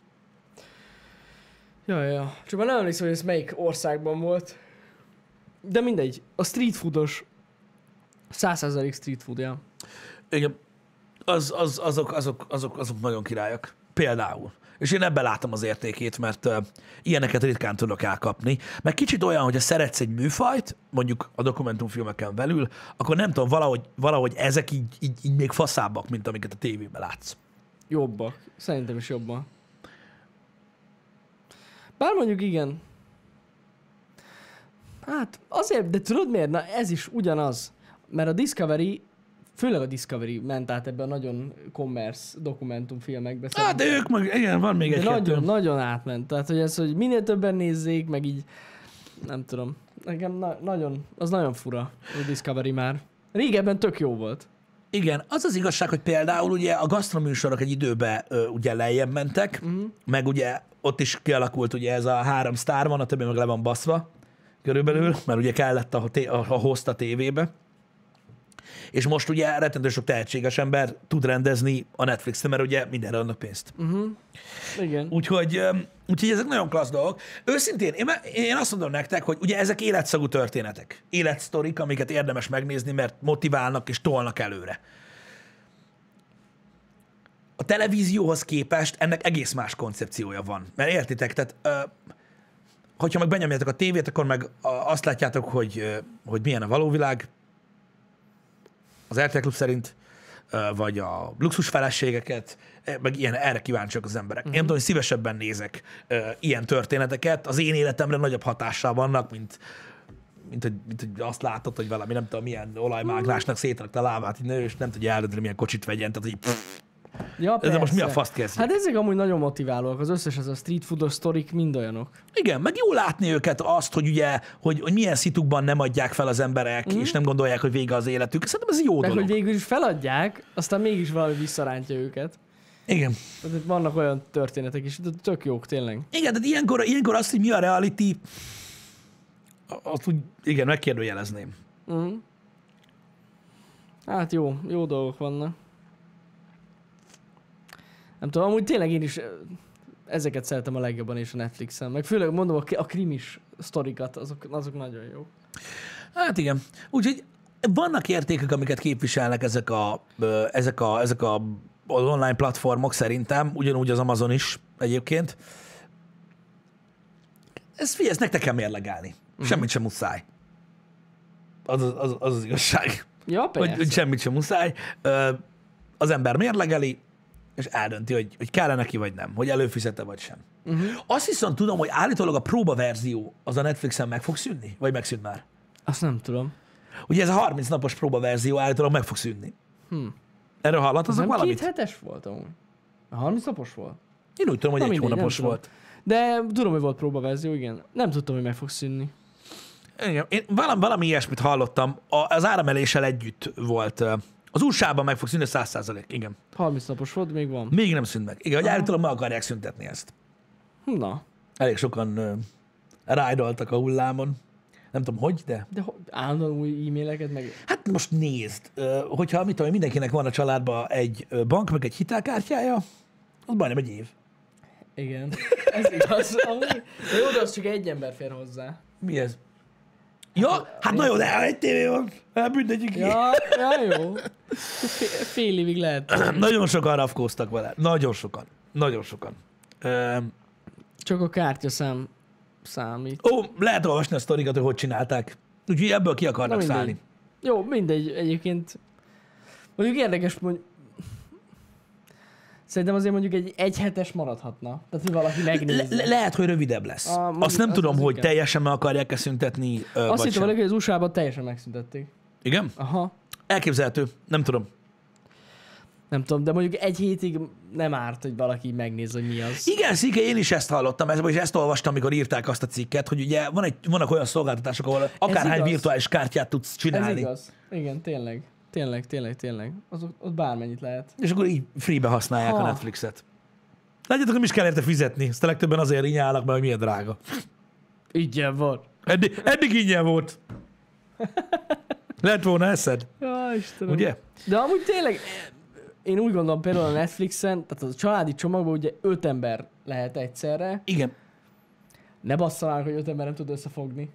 Jaj, jaj. Csak már nem emlékszem, hogy ez melyik országban volt. De mindegy, a street foodos száz százalék street food, ja. Igen, az, az, azok, azok, azok, azok nagyon királyok. Például. És én ebben látom az értékét, mert uh, ilyeneket ritkán tudok elkapni. Mert kicsit olyan, hogyha szeretsz egy műfajt, mondjuk a dokumentumfilmeken belül, akkor nem tudom, valahogy, valahogy ezek így, így, így még faszábbak, mint amiket a tévében látsz. Jobbak. Szerintem is jobban. Bár mondjuk igen. Hát azért, de tudod miért? Na ez is ugyanaz. Mert a Discovery... Főleg a Discovery ment át ebben a nagyon commerce dokumentumfilmekbe. Hát de ők meg, igen, van még de egy nagyon, nagyon átment. Tehát, hogy ez, hogy minél többen nézzék, meg így, nem tudom. Nekem na- nagyon, az nagyon fura, a Discovery már. Régebben tök jó volt. Igen, az az igazság, hogy például ugye a gasztroműsorok egy időben ö, ugye lejjebb mentek, mm. meg ugye ott is kialakult ugye ez a három sztár van, a többi meg le van baszva körülbelül, mert ugye kellett a, a, a host a tévébe. És most ugye rettentő sok tehetséges ember tud rendezni a Netflixen, mert ugye mindenre adnak pénzt. Uh-huh. Igen. Úgyhogy, úgyhogy ezek nagyon klassz dolgok. Őszintén, én, én azt mondom nektek, hogy ugye ezek életszagú történetek, életsztorik, amiket érdemes megnézni, mert motiválnak és tolnak előre. A televízióhoz képest ennek egész más koncepciója van. Mert értitek, tehát... Ö, hogyha meg benyomjátok a tévét, akkor meg azt látjátok, hogy, hogy milyen a valóvilág, az er té el Klub szerint, vagy a luxus feleségeket, meg ilyen erre kíváncsiak az emberek. Uh-huh. Én tudom, hogy szívesebben nézek uh, ilyen történeteket, az én életemre nagyobb hatással vannak, mint, mint, hogy, mint hogy azt látod, hogy valami nem tudom, milyen olajmáglásnak szétrakta a lábát, nő, és nem tudja eldönteni, milyen kocsit vegyen, tehát így... Ja, de most mi a faszt kezdjük? Hát ezek amúgy nagyon motiválóak, az összes az a street foodos sztorik mind olyanok. Igen, meg jól látni őket azt, hogy ugye, hogy, hogy milyen szitukban nem adják fel az emberek, mm. és nem gondolják, hogy vége az életük. Szerintem ez jó de dolog. Hogy végül is feladják, aztán mégis valami visszarántja őket. Igen. Tehát vannak olyan történetek is, de tök jók tényleg. Igen, tehát ilyenkor, ilyenkor azt, hogy mi a reality, azt úgy, igen, megkérdőjelezném. Mm. Hát jó, jó dolgok vannak. Nem tudom, amúgy tényleg én is ezeket szeretem a legjobban és a Netflixen. Meg főleg mondom, a krimis sztorikat, azok, azok nagyon jók. Hát igen. Úgyhogy vannak értékek, amiket képviselnek ezek a, ezek a, ezek a online platformok szerintem, ugyanúgy az Amazon is egyébként. Ez figyelj, ezt nektek kell mérlegelni. Semmit sem muszáj. Az az, az, az igazság. Ja, persze. Hogy, hogy semmit sem muszáj. Az ember mérlegeli, és eldönti, hogy, hogy kell-e neki, vagy nem, hogy előfizete, vagy sem. Uh-huh. Azt viszont tudom, hogy állítólag a próbaverzió az a Netflixen meg fog szűnni, vagy megszűnt már? Azt nem tudom. Ugye ez a harminc napos próbaverzió állítólag meg fog szűnni. Hmm. Erről hallott azok valamit? Két hetes volt amúgy. harminc napos volt. Én úgy tudom, hogy nem egy mindegy, hónapos volt. De tudom, hogy volt próbaverzió, igen. Nem tudtam, hogy meg fog szűnni. Igen. Én valami, valami ilyesmit hallottam. A, az árameléssel együtt volt. Az u es á-ban meg fog szűnni száz százalék, igen. harminc napos volt, még van. Még nem szűnt meg. Igen, hogy állítólag meg akarják szüntetni ezt. Na. Elég sokan uh, rájdoltak a hullámon. Nem tudom, hogy, de... De állandóan új e-maileket meg... Hát most nézd, hogyha mit tudom, mindenkinek van a családban egy bank, meg egy hitelkártyája, az majdnem egy év. Igen, ez igaz. Jó, de az csak egy ember fér hozzá. Mi ez? Ja, hát, hát na jó, de egy tévé van. Elbündetjük ki. Ja, ja, jó. Fél, fél évig lehet. Nagyon sokan rafkóztak vele. Nagyon sokan. Nagyon sokan. Csak a kártyaszám... számít. Ó, lehet olvasni a sztorikat, hogy hogy csinálták. Úgyhogy ebből ki akarnak szállni. Jó, mindegy. Egyébként mondjuk érdekes, mondjuk szerintem azért mondjuk egy egyhetes maradhatna. Tehát, hogy valaki megnézi. Le- lehet, hogy rövidebb lesz. A, mondjuk, azt nem azt tudom, az hogy teljesen meg akarják-e szüntetni, azt vagy hittem, hogy az u es á-ban teljesen megszüntették. Igen? Aha. Elképzelhető. Nem tudom. Nem tudom, de mondjuk egy hétig nem árt, hogy valaki megnéz, hogy mi az. Igen, Szike, én is ezt hallottam, és ezt olvastam, amikor írták azt a cikket, hogy ugye van egy, vannak olyan szolgáltatások, ahol akárhány virtuális kártyát tudsz csinálni. Ez igaz. Igen, tényleg. Tényleg, tényleg, tényleg. Az, ott bármennyit lehet. És akkor így free-be használják ha. a Netflixet. Látjátok, nem is kell érte fizetni. Ezt a legtöbben azért rinyálnak, mert hogy milyen drága. Ingyen volt. Eddig, eddig ingyen volt. Lehet volna eszed. Ja, Istenem. Ugye? De amúgy tényleg... Én úgy gondolom például a Netflixen, tehát a családi csomagban ugye öt ember lehet egyszerre. Igen. Ne basszalánk, hogy öt ember nem tud összefogni.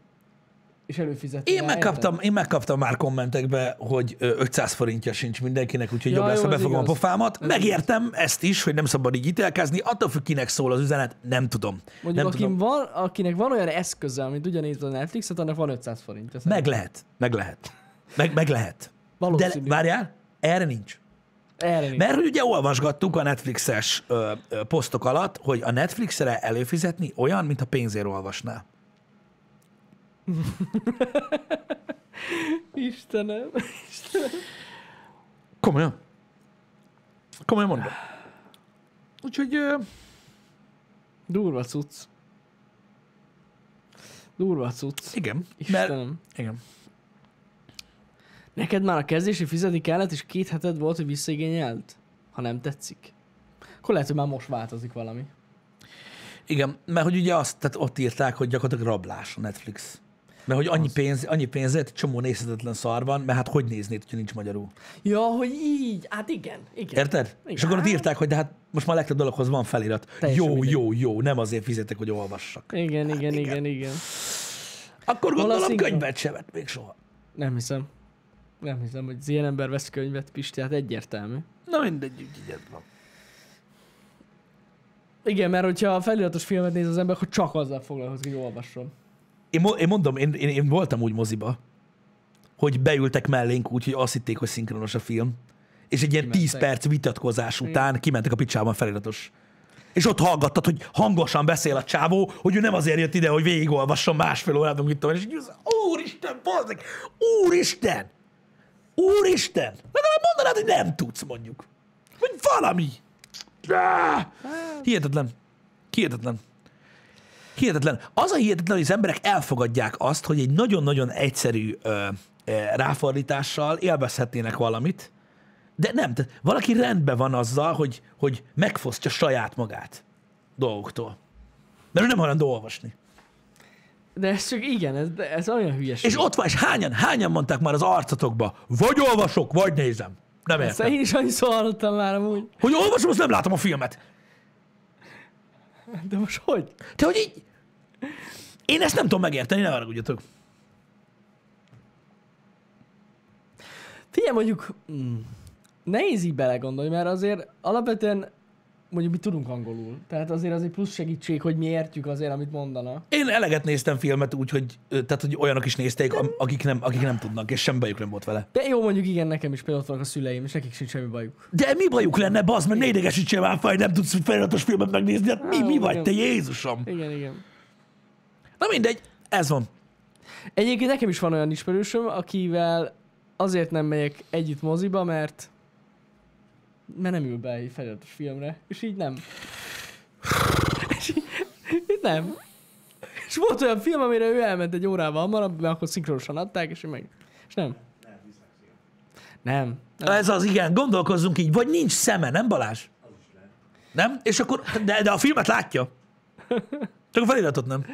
És előfizetni. Én, megkaptam, én megkaptam már kommentekbe, hogy ötszáz forintja sincs mindenkinek, úgyhogy ja, jobb lesz, ha befogom a pofámat. Megértem ezt is, hogy nem szabad így ítélkezni. Attól függ, kinek szól az üzenet, nem tudom. Mondjuk nem akin tudom. Van, akinek van olyan eszköze, amit ugyanígy a Netflixet, annak van ötszáz forintja. Meg lehet. Meg lehet. Meg, meg lehet. De várjál, erre nincs. Elég. Mert hogy ugye olvasgattuk a Netflixes ö, ö, posztok alatt, hogy a Netflixre előfizetni olyan, mint a pénzért olvasnál. Istenem, Istenem. Komolyan. Komolyan mondom. Úgyhogy... Ö... Durva cucc. Durva cucc. Igen. Istenem. Mert... Igen. Neked már a kezdésig fizetni kellett, és két heted volt, hogy visszaigényelt? Ha nem tetszik. Akkor lehet, hogy már most változik valami. Igen, mert hogy ugye azt, tehát ott írták, hogy gyakorlatilag rablás a Netflix. Mert hogy annyi, pénz, annyi pénzért csomó nézhetetlen szar van, mert hát hogy néznéd, hogyha nincs magyarul? Ja, hogy így, hát igen. igen. Érted? Igen. És akkor ott írták, hogy de hát most már legtöbb dologhoz van felirat. Teljesen jó, mindegy. jó, jó, nem azért fizetek, hogy olvassak. Igen, hát igen, igen, igen, igen. Akkor gondolom, könyvet sem vett még soha. Nem hiszem. Nem hiszem, hogy az ilyen ember vesz könyvet, Pisti, hát egyértelmű. Na mindegy, így van. Igen, mert hogyha a feliratos filmet néz az ember, akkor csak azzal foglalkozik, hogy olvasson. Én, mo- én mondom, én, én, én voltam úgy moziba, hogy beültek mellénk úgy, hogy azt hitték, hogy szinkronos a film, és egy ilyen kimentek. tíz perc vitatkozás után kimentek a picsában feliratos. És ott hallgattad, hogy hangosan beszél a csávó, hogy ő nem azért jött ide, hogy végigolvasson másfél órát, amit tudom, és így úristen, bazdik, úristen! Úristen! Legalább mondanád, hogy nem tudsz, mondjuk. Vagy valami. Hihetetlen. Hihetetlen. Hihetetlen. Az a hihetetlen, hogy az emberek elfogadják azt, hogy egy nagyon-nagyon egyszerű ö, ö, ráfordítással élvezhetnének valamit, de nem. Tehát valaki rendben van azzal, hogy, hogy megfosztja saját magát dolgoktól. Mert ő nem hajlandó olvasni. De ez csak igen, ez, ez olyan hülyeség. És ott van, és hányan, hányan mondták már az arcatokba, vagy olvasok, vagy nézem. Nem értem. Szóval én is annyiszor hallottam már amúgy. Hogy olvasom, azt nem látom a filmet. De most hogy? Te, hogy így... Én ezt nem tudom megérteni, ne haragudjatok. Figyelj, mondjuk... Nehéz így belegondolni, mert azért alapvetően... Mondjuk mi tudunk angolul. Tehát azért az egy plusz segítség, hogy mi értjük azért, amit mondana. Én eleget néztem filmet úgy, hogy, tehát, hogy olyanok is nézték, akik nem, akik nem tudnak, és semmi bajuk nem volt vele. De jó, mondjuk igen, nekem is például ott vannak a szüleim, és nekik sincs semmi bajuk. De mi bajuk lenne, bazd, mert ne idegesítsél már fel, hogy nem tudsz feliratos filmet megnézni, hát mi, Há, mi vagy, igen. Te Jézusom? Igen, igen. Na mindegy, ez van. Egyébként nekem is van olyan ismerősöm, akivel azért nem megyek együtt moziba, mert mert nem ül be egy feliratos filmre, és így nem. És így, így nem. És volt olyan film, amire ő elment egy órával hamarabb, mert akkor szinkronosan adták, és meg... És nem. Nem. nem. Ez az, igen, gondolkozzunk így, vagy nincs szeme, nem Balázs? Az is lehet. Nem? És akkor, de, de a filmet látja. Csak a feliratot nem.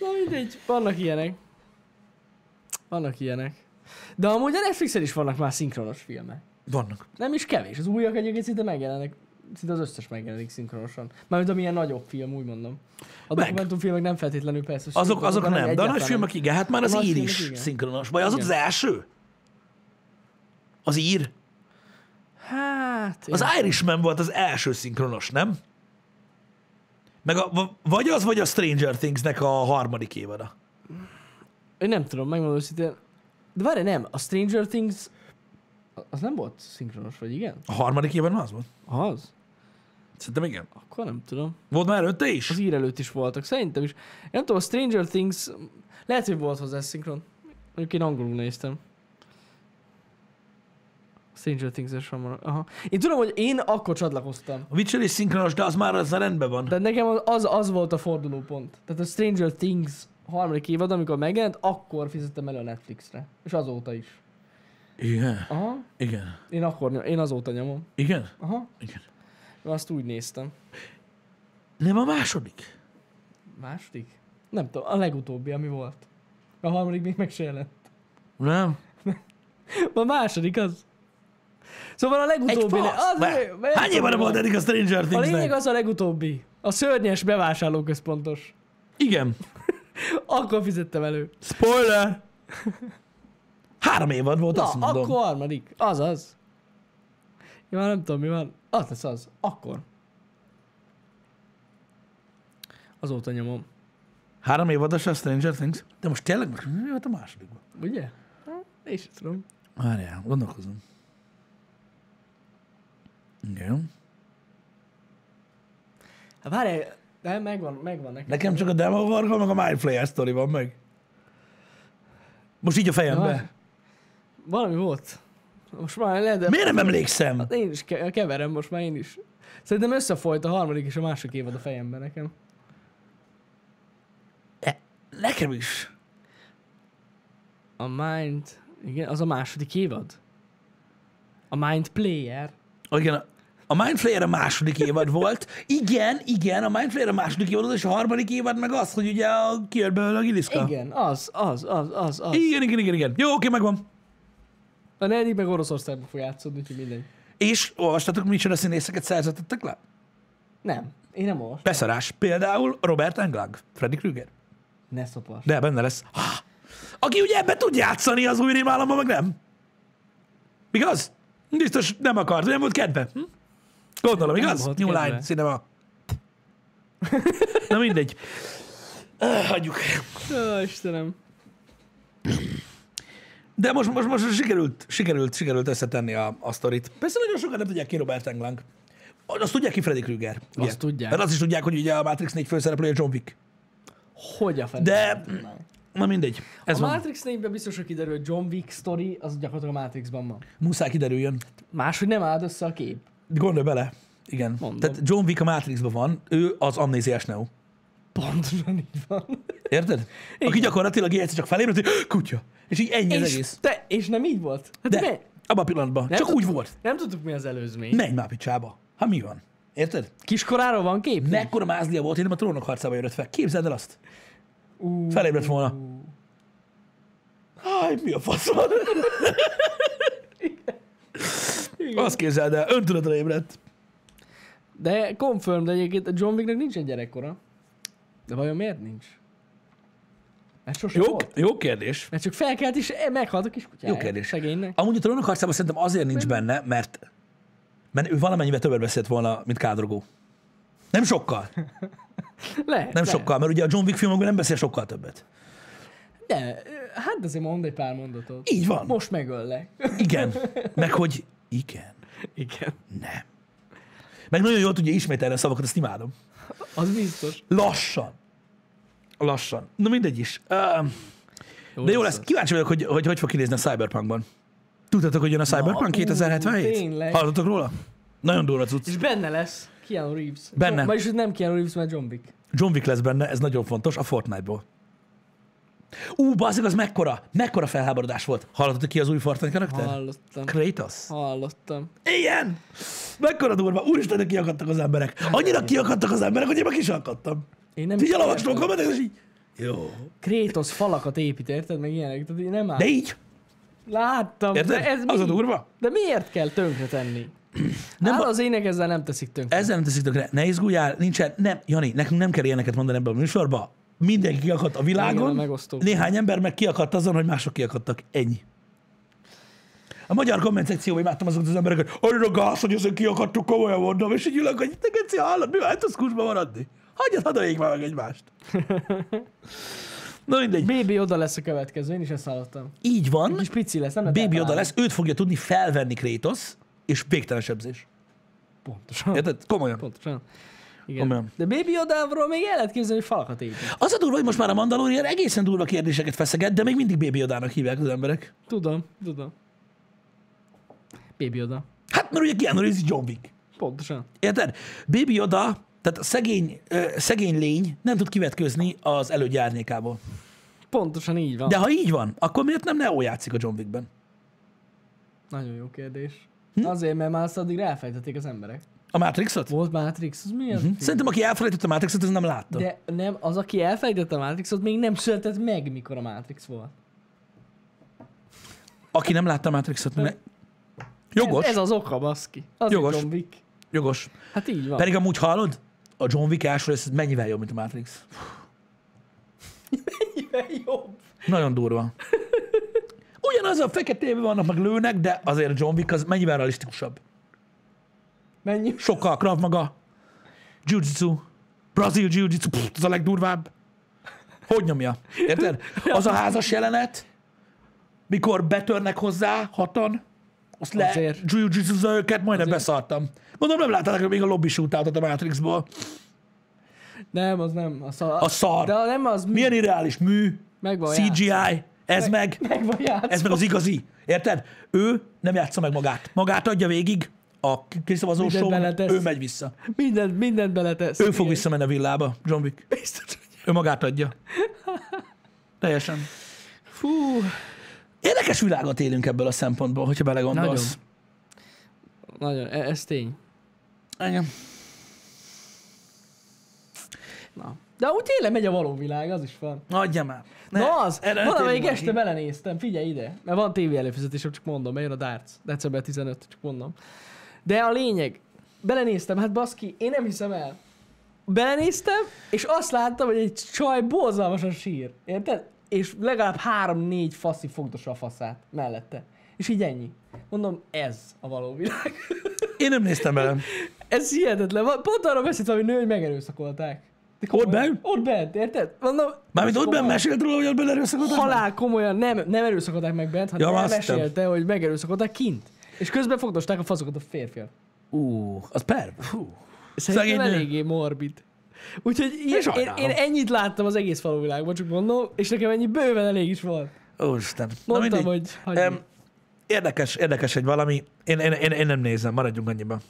Na mindegy, vannak ilyenek. Vannak ilyenek. De amúgy a Netflixen is vannak már szinkronos filmek. Vannak. Nem is kevés, az újak egyébként szinte megjelennek. Szinte az összes megjelenik szinkronosan. Mármint amilyen nagyobb film, úgy mondom. A dokumentumfilmek nem feltétlenül persze. Azok, azok nem, nem de a nagy filmek igen, hát már az ír is szinkronos. Vagy az ott az első? Az ír? Hát... Az Irishman volt az első szinkronos, nem? Meg a, vagy az, vagy a Stranger Things-nek a harmadik évada. Én nem tudom, megmondom őszintén. De várj, nem, a Stranger Things... Az nem volt szinkronos, vagy igen? A harmadik évben az volt? Az? Szerintem igen. Akkor nem tudom. Volt már előtte is? Az ír előtt is voltak, szerintem is. Én nem tudom, a Stranger Things... Lehet, hogy volt hozzá szinkron. Mondjuk én angolul néztem. Stranger Things-es van. Aha. Én tudom, hogy én akkor csatlakoztam. A Witcher is szinkronos, de az már az rendben van. De nekem az, az volt a fordulópont. Tehát a Stranger Things harmadik évad, amikor megjelent, akkor fizettem elő a Netflixre. És azóta is. Igen. Aha. Igen. Én akkor, én azóta nyomom. Igen? Aha. Igen. Azt úgy néztem. Nem a második? Második? Nem tudom, a legutóbbi, ami volt. A harmadik még meg se jelent. Nem? A második az. Szóval a legutóbbi... Egy fasz! Hány évben volt eddig a Stranger Things-nek? A lényeg az a legutóbbi. A szörnyes bevásárlóközpontos. Igen. Akkor fizettem elő. Spoiler! Három évad volt, na, azt mondom. Na, akkor harmadik. Azaz. Én már nem tudom, mi van. Az lesz az. Akkor. Azóta nyomom. Három évados a Stranger Things? De most tényleg most mi volt a másodikban? Ugye? Én sem tudom. Várjál, gondolkozom. Igen. Hát várjál, de megvan, megvan nekem. Nekem csak a Demo Varga, meg a My Player Story van meg. Most így a fejembe. Na, valami volt. Most már lehet, miért nem emlékszem? Hát én is keverem most már én is. Szerintem összefolyt a harmadik és a másik évad a fejemben nekem. E, nekem is. A Mind... Igen, az a második évad. A Mind Player. Oh, igen, a Mind Flayer a második évad volt. Igen, igen, a Mind Flayer a második évad volt, és a harmadik évad meg az, hogy ugye kijött belőle a giliszka. Igen, az, az, az, az, az. Igen, igen, igen, igen. Jó, oké, megvan. A negyedik meg Oroszországban fog játszódni, úgyhogy mindegy. És olvastatok, micsoda színészeket szerződtettek le? Nem, én nem olvastam. Beszarás. Például Robert Englund, Freddy Krüger. Ne szopass. De benne lesz. Ha! Aki ugye ebbe tud játszani az új rémálomban, meg nem. Igaz? Biztos nem akart, nem volt kedve. Hm? Gondolom, nem igaz? New kedve. Line Cinema. Na mindegy. Öh, hagyjuk. Ó, Istenem. De most, most, most sikerült, sikerült, sikerült összetenni a, a sztorit. Persze nagyon sokan nem tudják ki Robert Englund. Azt tudják ki Freddy Krüger. Ugye? Azt tudják. Mert azt is tudják, hogy ugye a Matrix négy főszereplője John Wick. Hogy a fenn. De... Na mindegy. Ez a van. Matrix négyben biztos, hogy kiderül, hogy John Wick sztori, az gyakorlatilag a Matrixban van. Muszáj kiderüljön. Máshogy nem áll össze a kép. Gondolj bele. Igen. Mondom. Tehát John Wick a Matrixban van, ő az amnéziás Neo. Pontosan így van. Érted? Igen. Aki gyakorlatilag egyszer csak felébred, hogy kutya. És így ennyi és az egész. Te, és nem így volt? Hát de, de abban a pillanatban. Csak tudtuk, úgy volt. Nem tudtuk, mi az előzmény. Menj már picsába. Hát mi van? Érted? Kiskoráról van kép? Mekkora mázlia volt, én nem a Trónok harcába jött fel. Képzeld el azt. Uh, Felébredt volna. Háj, mi a faszon? Igen. Igen. Azt képzeld el, öntudatra ébredt. De confirmed egyébként, John Wicknek nincsen gyerekkora. De vajon miért nincs? Mert sosem volt. Jó kérdés. Mert csak felkelt és meghalt a kiskutyája. Jó kérdés. Segénynek. Amúgy a Trónok harcában szerintem azért nincs benne, mert, mert ő valamennyivel többet beszélt volna, mint Kádrogó. Nem sokkal. Lehet, nem lehet. Sokkal, mert ugye a John Wick filmokban nem beszél sokkal többet. De, hát azért mondd egy pár mondatot. Így van. Most megöllek. Igen. Meg hogy igen. Igen. Nem. Meg nagyon jól tudja ismételni a szavakat, ezt imádom. Az biztos. Lassan. Lassan. Na mindegy is. Uh, jó de jó lesz. Kíváncsi vagyok, hogy, hogy hogy fog kinézni a Cyberpunkban. Tudtátok, hogy jön a Cyberpunk kétezer-hetvenhét? Tényleg. Hallottatok róla? Nagyon durva cucc. És benne lesz Keanu Reeves. Benne. Vagyis nem Keanu Reeves, mert John Wick. John Wick lesz benne, ez nagyon fontos, a Fortnite-ból. Ú, bazzik, az mekkora, mekkora felháborodás volt. Hallottatok ki az új Fortnite karakter? Hallottam. Kratos? Hallottam. Ilyen! Mekkora durva. Úristen, kiakadtak az emberek. Annyira kiakadtak az emberek, hogy én meg is akadtam. Én nem figyel, olvastam a kommentet, és így. Jó. Kratos falakat épít, érted? Meg ilyenek. Tehát nem áll. De így? Láttam. Érted? De ez az mi? A durva? De miért kell tönkretenni? Nem, áll az ének, ezzel nem teszik tönkre. Ezzel nem teszik tönkre. Ne izguljál, nincsen. Nem, Jani, nekünk nem kell ilyeneket mondani ebben a műsorban. Mindenki kiakadt a világon, igen, a néhány ember meg kiakadt azon, hogy mások kiakadtak. Ennyi. A magyar komment szekcióban imádtam azokat az embereket, hogy annyira gáz, hogy ezen kiakadtuk, komolyan mondom, és így ülök, hogy te geci, hallod, mi van, hát az kursba maradni. Hagyjad, hadd aljék már meg egymást. Na mindegy. Baby Yoda lesz a következő, én is ezt hallottam. Így van. És pici lesz, nem? Baby Yoda lesz, őt fogja tudni felvenni Kratos, és végtelen sebzés. Pontosan. Érted? Komolyan. Pontosan. Igen. De Baby Yoda-ról még el lehet képzelni, hogy falakat épít. Az a durva, hogy most már a Mandalorian egészen durva kérdéseket feszeget, de még mindig Baby Yoda-nak hívják az emberek. Tudom, tudom. Baby Yoda. Hát mert ugye Keanu Reeves John Wick. Pontosan. Érted? Baby Yoda, tehát a szegény, ö, szegény lény nem tud kivetkőzni az elődje árnyékából. Pontosan így van. De ha így van, akkor miért nem Neo játszik a John Wickben? Nagyon jó kérdés. Hm? Azért, mert már azt addig ráfejtették az emberek. A Matrixot? Volt Matrix, az milyen? Uh-huh. Szerintem, aki elfelejtett a Matrixot, az nem látta. De nem, az, aki elfelejtett a Matrixot, még nem született meg, mikor a Matrix volt. Aki nem látta a Matrixot, ne... Jogos. Ez, ez az oka, baszki. Az jogos. John Wick. Jogos. Hát így van. Pedig amúgy hallod, a John Wick első rész mennyivel jobb, mint a Matrix. Mennyivel jobb? Nagyon durva. Ugyanaz a feketében vannak, meg lőnek, de azért John Wick az mennyivel realisztikusabb. Mennyi? Sokkal, Krav Maga, jiu-jitsu, brazil jiu-jitsu, pff, az a legdurvább. Hogy nyomja? Érted? Az a házas jelenet, mikor betörnek hozzá hatan, azt le jiu-jitsu-zza őket, majdnem azért beszartam. Mondom, nem láttátok még a lobby shootoutot a Matrixból. Nem, az nem. A szar. A szar. De nem az mű. Milyen irreális mű, cé gé í, játszom. Ez meg, meg, meg ez meg az igazi. Érted? Ő nem játsza meg magát. Magát adja végig. A kiszavazó show, ő megy vissza. Mindent, mindent beletesz. Ő fog visszamenni a villába, John Wick. Biztos, ő magát adja. Teljesen. Fú. Érdekes világot élünk ebből a szempontból, hogyha belegondolsz. Nagyon. Nagyon. E- ez tény. Igen. Na. De úgy tényleg megy a való világ, az is van. Adja már. Ne, na az, valamelyik este belenéztem, figyelj ide. Mert van tévé előfizetésem, csak mondom, bejön a darts. december tizenötödike, csak mondom. De a lényeg, belenéztem, hát baszki, én nem hiszem el. Belenéztem, és azt láttam, hogy egy csaj borzalmasan sír, érted? És legalább három-négy faszi fogdossa a faszát mellette. És így ennyi. Mondom, ez a való világ. Én nem néztem bele. Ez hihetetlen. Pont arra beszélt valami nő, hogy megerőszakolták. Ott bent? Ott bent, érted? Mondom, mármint ott bent mesélt róla, hogy ott bent erőszakolták? Halál komolyan, nem, nem erőszakolták meg bent, hanem ja, mesélte, hogy megerőszakolták kint. És közben fogdosták a faszokat a férfiak. Ú, uh, az perv. Uh, Szerintem eléggé morbid. Úgyhogy én, én, én ennyit láttam az egész valóvilágban, csak mondom, és nekem ennyi bőven elég is volt. Úristen. Mondtam, hogy um, érdekes, érdekes egy valami. Én, én, én, én nem nézem, maradjunk annyiban.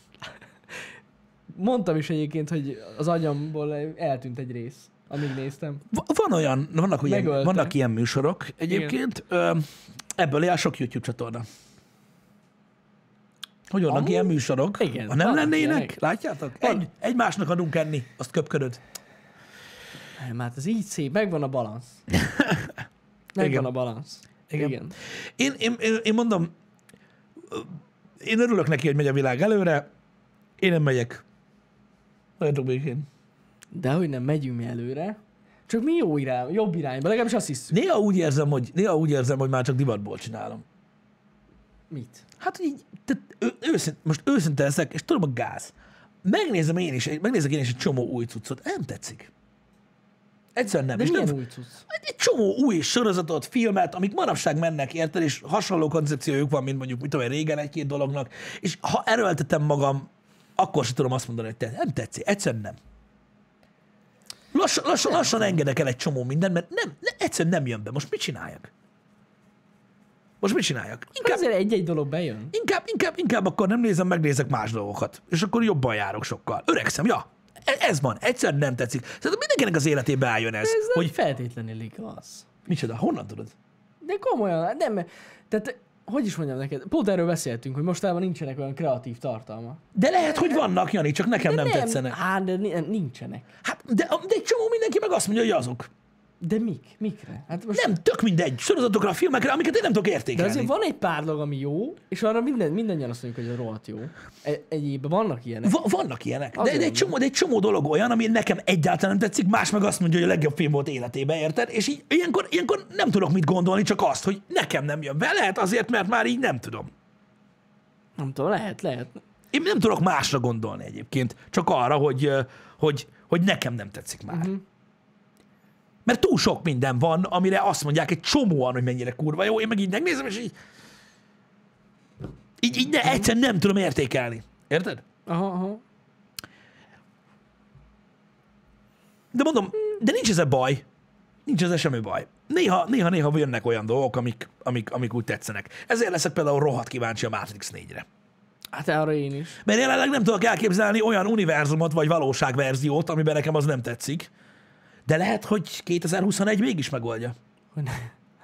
Mondtam is egyébként, hogy az agyamból eltűnt egy rész, amíg néztem. Van olyan, vannak, ilyen, vannak ilyen műsorok egyébként. Igen. Ebből jár sok YouTube csatorna. Hogy vannak ilyen műsorok, igen, ha nem lennének, ilyenek. Látjátok? Egy, egymásnak adunk enni, azt köpködöd. Nem, hát ez így szép, megvan a balansz. Megvan a balansz. Igen. Igen. Én, én, én, én mondom, én örülök neki, hogy megy a világ előre, én nem megyek. Vagytok békén. Dehogy nem, megyünk mi előre. Csak mi jó irány, jobb irányba, legalábbis azt hiszünk. Néha úgy érzem, hogy, néha úgy érzem, hogy már csak divatból csinálom. Mit? Hát, hogy így, tehát ő, őszint, most őszinte leszek, és tudom, a gáz. Megnézem én is, megnézek én is egy csomó új cuccot. Nem tetszik. Egyszerűen nem. De és milyen nem, új cucc? Egy csomó új sorozatot, filmet, amik manapság mennek, érted, és hasonló koncepciójuk van, mint mondjuk, mit tudom, régen egy-két dolognak, és ha erőltetem magam, akkor sem tudom azt mondani, hogy te, nem tetszik. Egyszerűen nem. Lass, lass, nem. Lassan engedek el egy csomó mindent, mert nem, egyszerűen nem jön be. Most mit csináljak? Most mit csináljak? Inkább azért egy-egy dolog bejön. Inkább, inkább, inkább akkor nem nézem, megnézek más dolgokat. És akkor jobban járok sokkal. Öregszem, ja. Ez van. Egyszer nem tetszik. Szerintem mindenkinek az életébe álljon ez. Ez hogy... nem feltétlenül igaz. Micsoda, honnan tudod? De komolyan, nem. Tehát, hogy is mondjam neked? Pont erről beszéltünk, hogy mostában nincsenek olyan kreatív tartalma. De lehet, hogy vannak, Jani, csak nekem de nem, nem tetszenek. Hát, de nincsenek. Hát, de, de egy csomó mindenki meg azt mondja, hogy azok. De mik? Mikre? Hát most... Nem, tök mindegy. Sorozatokra, a filmekre, amiket én nem tudok értékelni. De azért van egy pár dolog, ami jó, és arra minden, mindannyian azt mondjuk, hogy a rohadt jó. E- egyébben vannak ilyenek. Va- vannak ilyenek. De, de, egy csomó, de egy csomó dolog olyan, ami nekem egyáltalán nem tetszik, más meg azt mondja, hogy a legjobb film volt életében, érted? És így, ilyenkor, ilyenkor nem tudok mit gondolni, csak azt, hogy nekem nem jön be. Lehet azért, mert már így nem tudom. Nem tudom, lehet, lehet. Én nem tudok másra gondolni egyébként, csak arra, hogy, hogy, hogy nekem nem tetszik már. Uh-huh. Mert túl sok minden van, amire azt mondják egy csomóan, hogy mennyire kurva jó. Én meg így megnézem, és így... Így, így ne, egyszerűen nem tudom értékelni. Érted? Aha, aha. De mondom, de nincs ez baj. Nincs ez semmi baj. Néha, néha, néha jönnek olyan dolgok, amik, amik, amik úgy tetszenek. Ezért leszek például rohadt kíváncsi a Matrix négyre. Hát arra én is. Mert jelenleg nem tudok elképzelni olyan univerzumot, vagy valóságverziót, amiben nekem az nem tetszik. De lehet, hogy kétezer-huszonegy mégis megoldja. Hogy ne,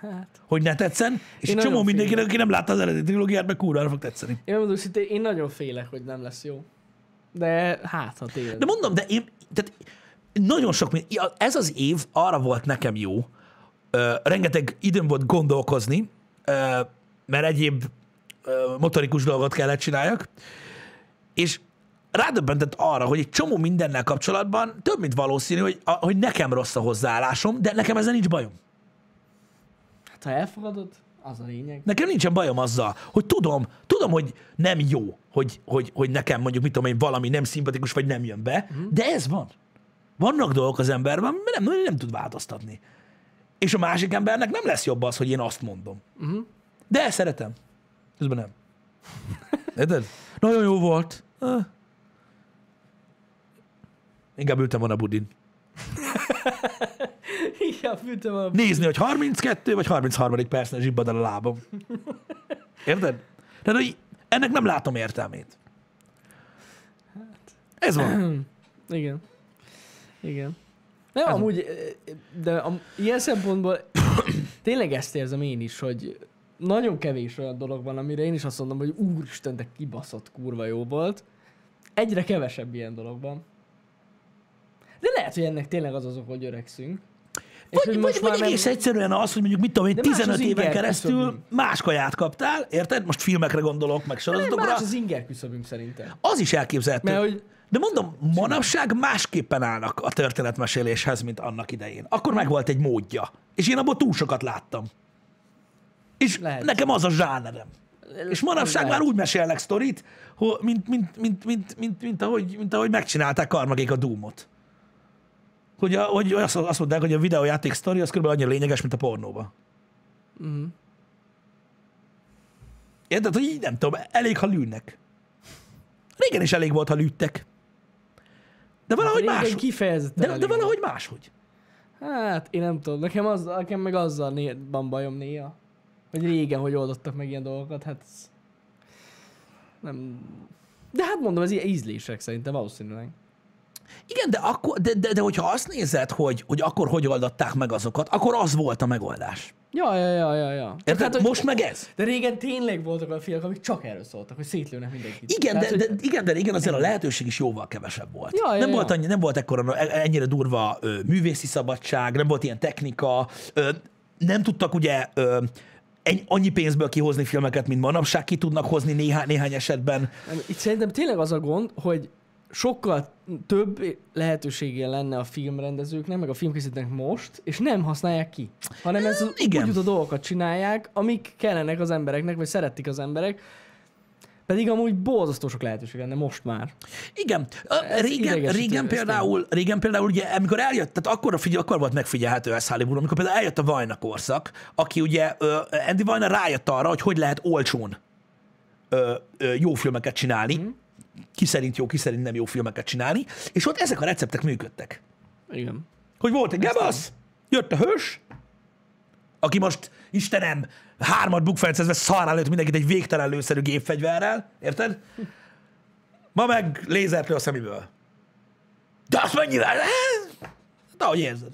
hát. Hogy ne tetszen, és egy csomó mindenkinek, aki nem látta az eredeti trilógiát, meg kurvára fog tetszeni. Én mondom, hogy én nagyon félek, hogy nem lesz jó. De hát, ha tényleg. De mondom, de én, tehát nagyon sok minden, ez az év arra volt nekem jó, uh, rengeteg időm volt gondolkozni, uh, mert egyéb uh, motorikus dolgot kellett csináljak, és rádöbbentett arra, hogy egy csomó mindennel kapcsolatban több, mint valószínű, hogy, a, hogy nekem rossz a hozzáállásom, de nekem ezzel nincs bajom. Hát ha elfogadod, az a lényeg. Nekem nincsen bajom azzal, hogy tudom, tudom, hogy nem jó, hogy, hogy, hogy nekem mondjuk, mit tudom én, valami nem szimpatikus, vagy nem jön be, mm. de ez van. Vannak dolgok az emberben, mert nem, nem tud változtatni. És a másik embernek nem lesz jobb az, hogy én azt mondom. Mm. De ezt szeretem. Közben nem. Érted? Nagyon jó volt. Inkább ültem van a budin. Inkább ültem van a budin. Nézni, hogy harminckettő vagy harmincharmadik percnél zsibbad el a lábam. Érted? Tehát, hogy ennek nem látom értelmét. Hát. Ez van. Igen. Igen. Nem, ez amúgy, van. De am, ilyen szempontból tényleg ezt érzem én is, hogy nagyon kevés olyan dolog van, amire én is azt mondom, hogy úristen, de kibaszott kurva jó volt. Egyre kevesebb ilyen dologban. De lehet, hogy ennek tényleg az azok, hogy öregszünk. Vagy, hogy vagy, vagy egész meg... egyszerűen az, hogy mondjuk mit tudom én, tizenöt éven keresztül küszöbünk. Más kaját kaptál, érted? Most filmekre gondolok, meg sorozatokra. Más az inger küszöbünk szerintem. Az is elképzelhető. Mert, hogy... De mondom, manapság másképpen állnak a történetmeséléshez, mint annak idején. Akkor meg volt egy módja. És én abból túl sokat láttam. És lehet. Nekem az a zsánerem. És manapság már úgy mesélnek sztorit, mint, mint, mint, mint, mint, mint, ahogy, mint ahogy megcsinálták Karmagék a Doomot. Hogy, a, hogy azt, azt mondták, hogy a videójáték sztori az kb. Annyira lényeges, mint a pornóba. Mm. Érted, hogy így nem tudom, elég, ha lűnnek. Régen is elég volt, ha lűttek. De valahogy hát máshogy. Kifejezetten de, de valahogy máshogy. Hát én nem tudom, nekem, az, nekem meg azzal né- van bajom néha. Hogy régen, hogy oldottak meg ilyen dolgokat, hát nem... De hát mondom, ez ilyen ízlések szerintem valószínűleg. Igen, de, akkor, de, de, de hogyha azt nézed, hogy, hogy akkor hogy oldották meg azokat, akkor az volt a megoldás. Ja, ja, ja, ja. ja. Érted? Hát, most meg ez. De régen tényleg voltak olyan filmek, amik csak erről szóltak, hogy szétlőnek mindenkit. Igen, tehát, de, de, hogy... igen de régen azért a lehetőség is jóval kevesebb volt. Ja, ja, nem, ja. Volt annyi, nem volt ekkora, ennyire durva ö, művészi szabadság, nem volt ilyen technika, ö, nem tudtak ugye... Ö, annyi pénzből kihozni filmeket, mint manapság ki tudnak hozni néhány, néhány esetben. Itt szerintem tényleg az a gond, hogy sokkal több lehetősége lenne a filmrendezőknek, meg a filmkészítőknek most, és nem használják ki. Hanem ez igen. Úgy a dolgokat csinálják, amik kellenek az embereknek, vagy szeretik az emberek, pedig amúgy borzasztó sok lehetőség lenne most már. Igen. Régen, régen, például, régen például, ugye, amikor eljött, tehát akkor, figyel, akkor volt megfigyelhető ez Hollywoodon, amikor például eljött a Vajna korszak, aki ugye, Andy Vajna rájött arra, hogy hogy lehet olcsón jó filmeket csinálni, mm. ki szerint jó, ki szerint nem jó filmeket csinálni, és ott ezek a receptek működtek. Igen. Hogy volt egy gebasz, jött a hős, aki most, Istenem, hármat bukfencezve szarrá lőtt mindenkit egy végtelen lőszerű gépfegyverrel, érted? Ma meg lézert lő a szemiből. De azt mennyivel? De ahogy érzed.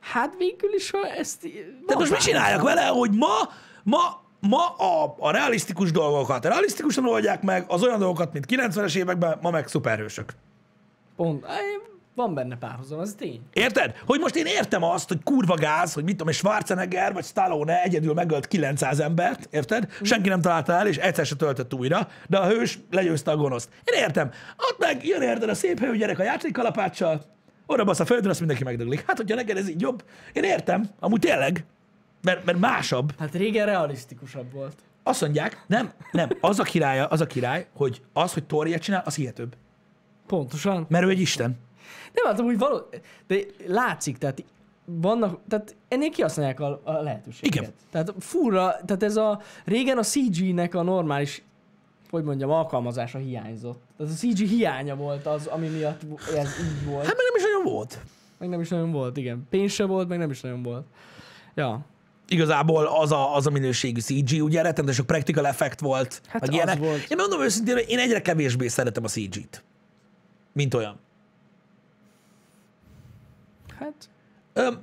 Hát végül is, ha ezt... Tehát most mit csináljak vele, hogy ma, ma, ma a, a realisztikus dolgokat realisztikusan oldják meg, az olyan dolgokat, mint kilencvenes években, ma meg szuperhősök. Pont. Van benne párhuzam, az tény. Érted? Hogy most én értem azt, hogy kurva gáz, hogy mit tudom, és Schwarzenegger vagy Stallone egyedül megölt kilencszáz embert, érted? Senki nem találta el, és egyszer se töltött újra, de a hős legyőzte a gonoszt. Én értem. Ott meg jön érted a szép hőgyerek gyerek a játékkalapáccsal, orra basz a földön, azt mindenki megdöglik. Hát, hogyha neked ez így jobb, én értem, amúgy tényleg, mert, mert másabb. Hát régen realisztikusabb volt. Azt mondják, nem, nem, az a királya, az a király, hogy az, hogy Thor ilyet csinál, az hihetőbb. Pontosan. Mert ő egy isten. Nem látom, hogy való... De látszik, tehát vannak... Tehát ennél kihasználják a, a lehetőséget. Igen. Tehát furra, tehát ez a... Régen a cé gének a normális, hogy mondjam, alkalmazása hiányzott. Tehát a cé gé hiánya volt az, ami miatt ez így volt. Hát meg nem is nagyon volt. Meg nem is nagyon volt, igen. Pénz se volt, meg nem is nagyon volt. Ja. Igazából az a, az a minőségű cé gé, ugye rettentő sok practical effect volt. Hát az ilyenek. Volt. Én mondom őszintén, hogy én egyre kevésbé szeretem a cé gét. Mint olyan. Hát.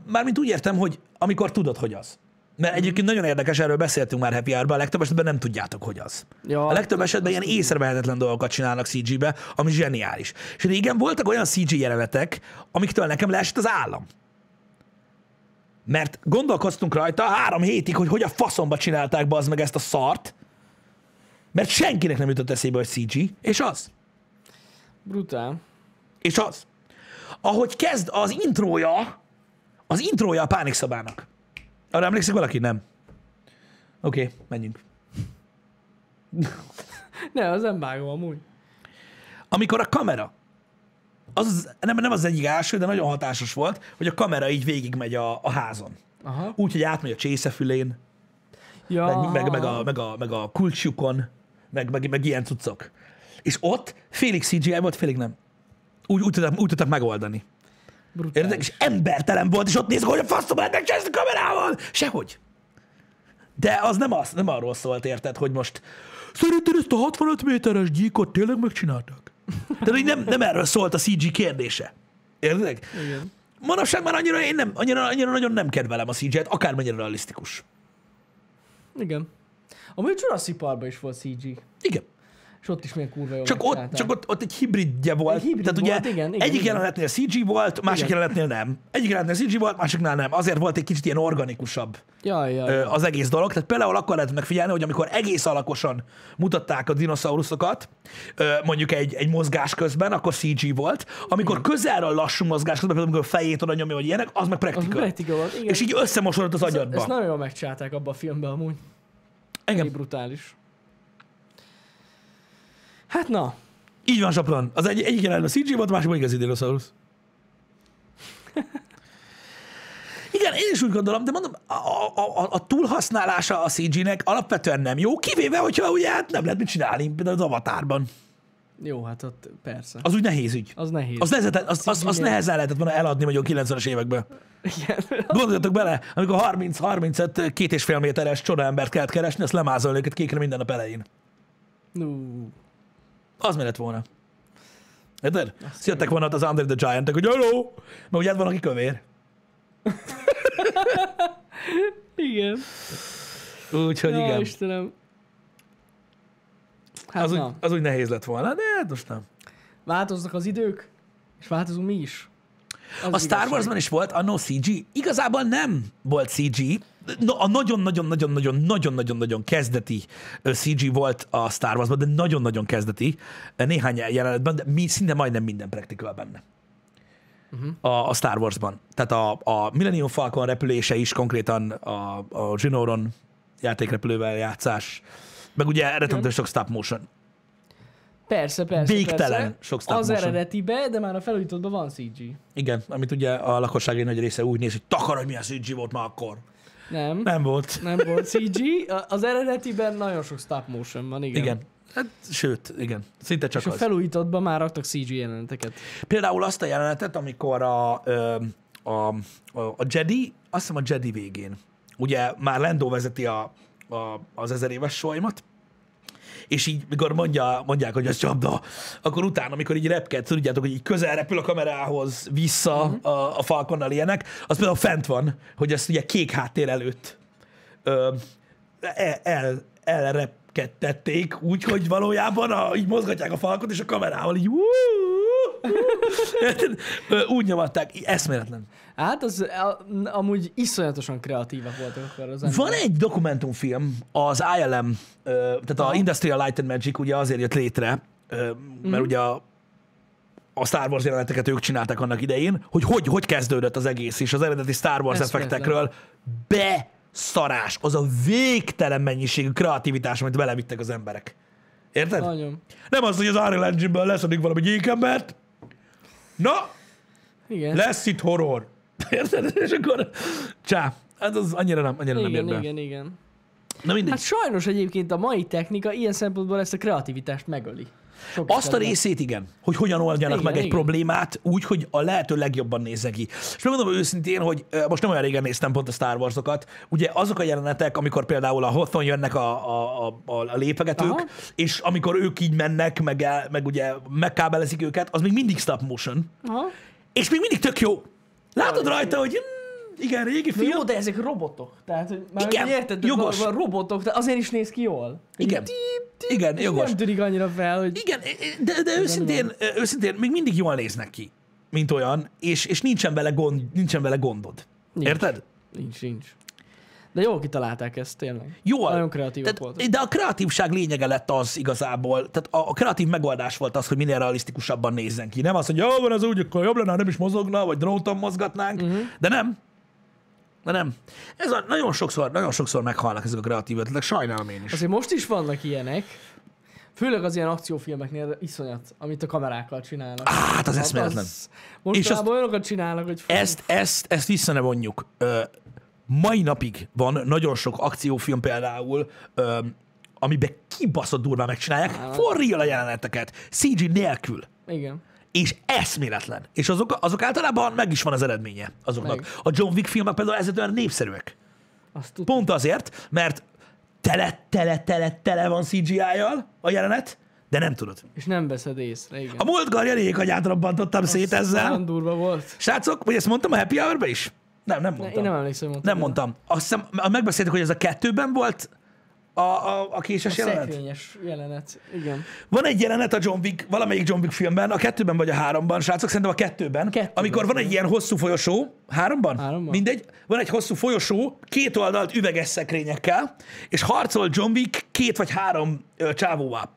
Mármint úgy értem, hogy amikor tudod, hogy az. Mert egyébként nagyon érdekes, erről beszéltünk már Happy Hour-ban, a legtöbb esetben nem tudjátok, hogy az. Ja, a legtöbb esetben ilyen észrevehetetlen dolgokat csinálnak cé gébe, ami zseniális. És régen voltak olyan cé gé jelenetek, amiktől nekem leesett az állam. Mert gondolkoztunk rajta három hétig, hogy hogy a faszomba csinálták be az meg ezt a szart, mert senkinek nem jutott eszébe, hogy cé gé, és az. Brutál. És az. Ahogy kezd az intrója, az intrója a pánikszabának. Arra emlékszik valaki? Nem. Oké, okay, menjünk. Ne, az nem vágom amúgy. Amikor a kamera, az, nem, nem az egyik első, de nagyon hatásos volt, hogy a kamera így végigmegy a, a házon. Úgyhogy átmegy a csészefülén, ja. meg, meg, meg, a, meg, a, meg a kulcsjukon, meg, meg, meg ilyen cuccok. És ott félig cé gé i volt, félig nem. Úgy, úgy, tudták, úgy tudták megoldani. Érted? És embertelen volt, és ott nézik, hogy a faszom lehetnek csinálni a kamerával! Sehogy. De az nem, az nem arról szólt, érted, hogy most szerinted ezt a hatvanöt méteres gyíkot tényleg megcsináltak? Tehát így nem, nem erről szólt a cé gé kérdése. Érted? Igen. Manapság már annyira, én nem, annyira, annyira nagyon nem kedvelem a cé gét, akármennyire realisztikus. Igen. Amúgy Jurassic Parkban is volt cé gé. Igen. És ott is milyen kurva jól Csak, ott, csak ott, ott egy hibridje volt. Egy hibrid Tehát volt, ugye igen, igen, egyik igen. jelenetnél cé gé volt, másik igen. jelenetnél nem. Egyik jelenetnél cé gé volt, másiknál nem. Azért volt egy kicsit ilyen organikusabb ja, ja, ö, az egész dolog. Tehát például akkor lehet megfigyelni, hogy amikor egész alakosan mutatták a dinoszauruszokat, ö, mondjuk egy, egy mozgás közben, akkor cé gé volt. Amikor igen. közelről lassú mozgás közben, például amikor a fejét oda nyomja, vagy ilyenek, az meg praktika. És így összemosodott az ez, agyadba. Ezt nagyon jól megcsinálták abban a filmben amúgy. Engem. Brutális. Hát na. Így van, Saplan. Az egy, egyik jelenben cé gé volt, a másikban igazi dinoszaurusz. Igen, én is úgy gondolom, de mondom, a, a, a, a túlhasználása a cé gének alapvetően nem jó, kivéve, hogyha ugye hát nem lehet mit csinálni, például az Avatárban. Jó, hát ott persze. Az úgy nehéz ügy. Az nehéz. Az, nehezet, az, az, az nehezen lehetett volna eladni mondjuk kilencvenes években. Igen. Gondoljatok bele, amikor harminc-harmincöt két és fél méteres csoda embert kellett keresni, azt lemázolni őket kékre minden nap elején. No. Az mi lett volna. Érted? Sziadták volna az Under the Giant-ek, hogy hello! Mert ugye van, aki kövér. Igen. Úgyhogy ja, igen. Istenem. Hát az, úgy, az úgy nehéz lett volna, de hát most nem. Változnak az idők, és változunk mi is. Az a Star Wars-ban is volt a no cé gé. Igazából nem volt cé gé. A nagyon-nagyon-nagyon-nagyon-nagyon-nagyon kezdeti cé gé volt a Star Wars-ban, de nagyon-nagyon kezdeti néhány jelenetben, de mi, szinte majdnem minden praktikál benne. Uh-huh. A, a Star Wars-ban. Tehát a, a Millennium Falcon repülése is konkrétan a, a Genoron játékrepülővel játszás, meg ugye rettentő sok stop motion. Persze, persze. Végtelen persze. Sok stop motion. Az eredetibe, de már a felújítottban van cé gé. Igen, amit ugye a lakosság egy nagy része úgy néz, hogy takar, hogy milyen cé gé volt már akkor. Nem. Nem volt. Nem volt cé gé. Az eredetiben nagyon sok stop motion van, igen. Igen. Hát, sőt, igen. Szinte csak és az. És a felújítottban már raktak cé gé jeleneteket. Például azt a jelenetet, amikor a, a, a, a Jedi, azt hiszem a Jedi végén ugye már Lando vezeti a, a, az ezer éves sólymat, és így, mikor mondja, mondják, hogy az csapda, akkor utána, amikor így repked, tudjátok, hogy így közel repül a kamerához, vissza mm-hmm. a, a Falconnal ilyenek, az például fent van, hogy ezt ugye kék háttér előtt ö, el, el, elrepkedtették, úgyhogy valójában a, így mozgatják a Falcont, és a kamerával így úúúú, úgy nyomadták, eszméletlen. Hát az amúgy iszonyatosan kreatívak voltak. Az Van egy dokumentumfilm, az I L M, tehát a Industrial Light and Magic ugye azért jött létre, mert mm. ugye a, a Star Wars jeleneteket ők csinálták annak idején, hogy hogy, hogy kezdődött az egész is, az eredeti Star Wars effektekről beszarás, az a végtelen mennyiségű kreativitás, amit belevittek az emberek. Érted? Nagyon. Nem az, hogy az Unreal Engine-ből leszedik valami gyékembert. Na, igen. Lesz itt horror. Érted? És akkor csá. Hát az annyira nem, annyira igen, nem jön be. Igen, igen, igen. Hát sajnos egyébként a mai technika ilyen szempontból ezt a kreativitást megöli. Sok Azt a részét igen, hogy hogyan oldjanak igen, meg igen. egy problémát úgy, hogy a lehető legjobban nézzen ki. És megmondom őszintén, hogy most nem olyan régen néztem pont a Star Wars-okat. Ugye azok a jelenetek, amikor például a Hothon jönnek a, a, a, a lépegetők, aha. és amikor ők így mennek, meg, meg ugye megkábelezik őket, az még mindig stop motion. Aha. És még mindig tök jó. Látod aha. rajta, hogy... Igen, régi film. Jó, de ezek robotok. Tehát, hogy már igen, érted, jogos. Val- robotok, de azért is néz ki jól. Igen, típ, igen jogos. Nem tűnik annyira fel, hogy... Igen, de, de őszintén, őszintén még mindig jól néznek ki, mint olyan, és, és nincsen, vele gond, nincsen vele gondod. Nincs. Érted? Nincs, nincs. De jól kitalálták ezt, tényleg. Jól. Nagyon kreatívak voltak. De a kreatívság lényege lett az igazából, tehát a, a kreatív megoldás volt az, hogy minél realisztikusabban nézzen ki. Nem az, hogy jó van az úgy, akkor jobb lenne, nem is mozogna, vagy dróton mozgatnánk, uh-huh. de nem. Na nem. Ez a, nagyon, sokszor, nagyon sokszor meghalnak ezek a kreatív ötletek, sajnálom én is. Azért most is vannak ilyenek, főleg az ilyen akciófilmeknél iszonyat, amit a kamerákkal csinálnak. Á, hát az eszméletlen. Mostanában olyanokat csinálnak, hogy... Fú. Ezt, ezt, ezt vissza ne vonjuk. Ö, mai napig van nagyon sok akciófilm például, ö, amiben kibaszott durván megcsinálják, for real a jeleneteket, cé gé nélkül. Igen. És eszméletlen. És azok, azok általában meg is van az eredménye azoknak. Meg. A John Wick filmek például ezért olyan népszerűek. Pont azért, mert tele, tele, tele, tele van cé gé í-jal a jelenet, de nem tudod. És nem veszed észre, igen. A múlt garjalék agyát robbantottam azt szét ezzel. Nagyon durva volt. Srácok, hogy ezt mondtam a Happy Hour-ben is? Nem, nem mondtam. Én nem emlékszem, hogy mondtam. Nem mondtam. Azt hiszem, megbeszéltük, hogy ez a kettőben volt, A, a, a késes a jelenet? Szekrényes jelenet, igen. Van egy jelenet a John Wick, valamelyik John Wick filmben, a kettőben vagy a háromban, srácok, szerintem a kettőben, kettőben amikor van egy ilyen hosszú folyosó, háromban? háromban? Mindegy, van egy hosszú folyosó, két oldalt üveges szekrényekkel, és harcol John Wick két vagy három ö, csávóvá.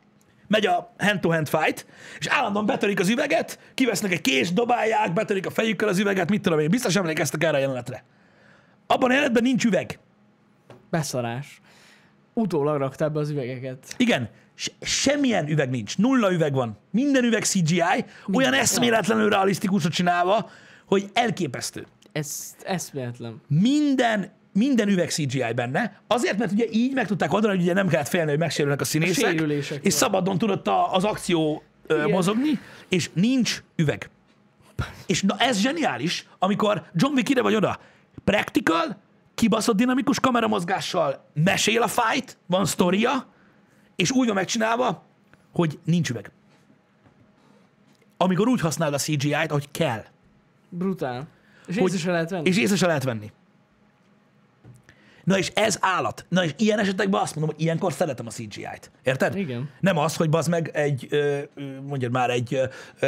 Megy a hand-to-hand fight, és állandóan betörik az üveget, kivesznek egy kés, dobálják, betörik a fejükkel az üveget, mit tudom én, biztos emlékeztek erre a jelenetre. Abban a jelenetben nincs üveg. Beszarás. Utólag rakták be az üvegeket. Igen, se, semmilyen üveg nincs, nulla üveg van, minden üveg cé gé í, minden olyan eszméletlenül realisztikusra csinálva, hogy elképesztő. Ez eszméletlen. Minden, minden üveg cé gé í benne, azért, mert ugye így meg tudták oldani, hogy ugye nem kellett félni, hogy megsérülnek a színészek, a és van. Szabadon tudott a, az akció ö, mozogni, és nincs üveg. És na ez zseniális, amikor John Wick ide vagy oda, practical, kibaszott dinamikus kameramozgással mesél a fight, van sztoria, és úgy van megcsinálva, hogy nincs üveg. Amikor úgy használod a cé gé í-t, ahogy kell. Brutál. És észre se lehet venni. És észre se lehet venni. Na és ez állat. Na és ilyen esetekben azt mondom, hogy ilyenkor szeretem a cé gé í-t. Érted? Igen. Nem az, hogy bazd meg egy, mondjad már, egy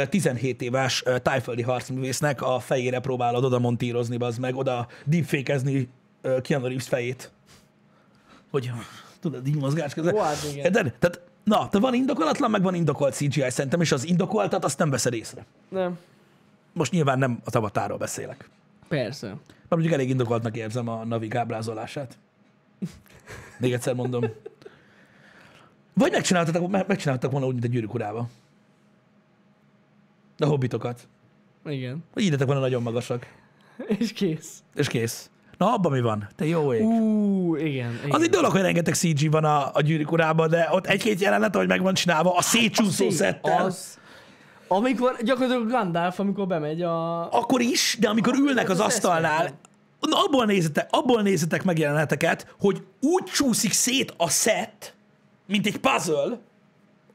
tizenhét éves tájföldi harcművésznek a fejére próbálod oda montírozni, bazd meg, oda deepfake-ezni Keanu Reeves fejét. Hogy tudod, így mozgás közben. Wow, tehát, na, te van indokolatlan, meg van indokolt cé gé í szerintem, és az indokoltat azt nem veszed észre. Nem. Most nyilván nem a Avatarról beszélek. Persze. Már mondjuk elég indokoltnak érzem a Navi gáblázolását. Még egyszer mondom. Vagy megcsináltak, megcsináltak volna úgy, mint a Gyűrűk Urába. De hobbitokat. Igen. Hogy így lettek volna nagyon magasak. És kész. És kész. Na, abban mi van? Te jó ég. Uh, igen, igen. Az egy dolog, hogy rengeteg cé gé van a, a Gyűrűk Urában, de ott egy-két jelenet, ahogy meg van csinálva, a szétcsúszó szettel. Az, amikor gyakorlatilag Gandalf, amikor bemegy a... Akkor is, de amikor a, ülnek az, az eszméletlen. Asztalnál, abból nézzetek, abból nézzetek meg jeleneteket, hogy úgy csúszik szét a szett, mint egy puzzle,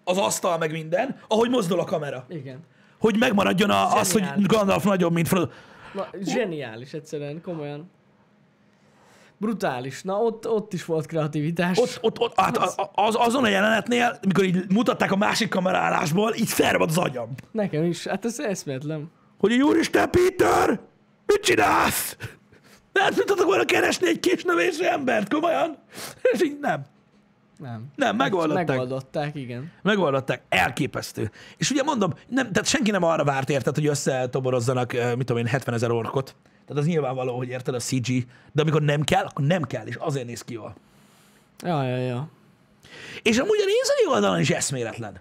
az asztal meg minden, ahogy mozdul a kamera. Igen. Hogy megmaradjon a, az, hogy Gandalf nagyobb, mint Frodo. Na, zseniális egyszerűen, komolyan. Brutális. Na, ott, ott is volt kreativitás. Ott, ott, ott hát az, az, azon a jelenetnél, mikor így mutatták a másik kameraállásból, így felrobbadt az agyam. Nekem is. Hát ez eszméletlen. Hogy úristen, Peter! Mit csinálsz? Nem tudtatok volna keresni egy kisnövésű embert, komolyan? És így nem. Nem. Nem, megoldották. Megoldották, igen. Megoldották. Elképesztő. És ugye mondom, nem, tehát senki nem arra várt, érted, hogy összetoborozzanak, mit tudom én, hetvenezer orkot. Tehát az nyilvánvaló, hogy érted, a cé gé. De amikor nem kell, akkor nem kell, és azért néz ki jól. Ja, ja, ja. És amúgy a nézői oldalon is eszméletlen.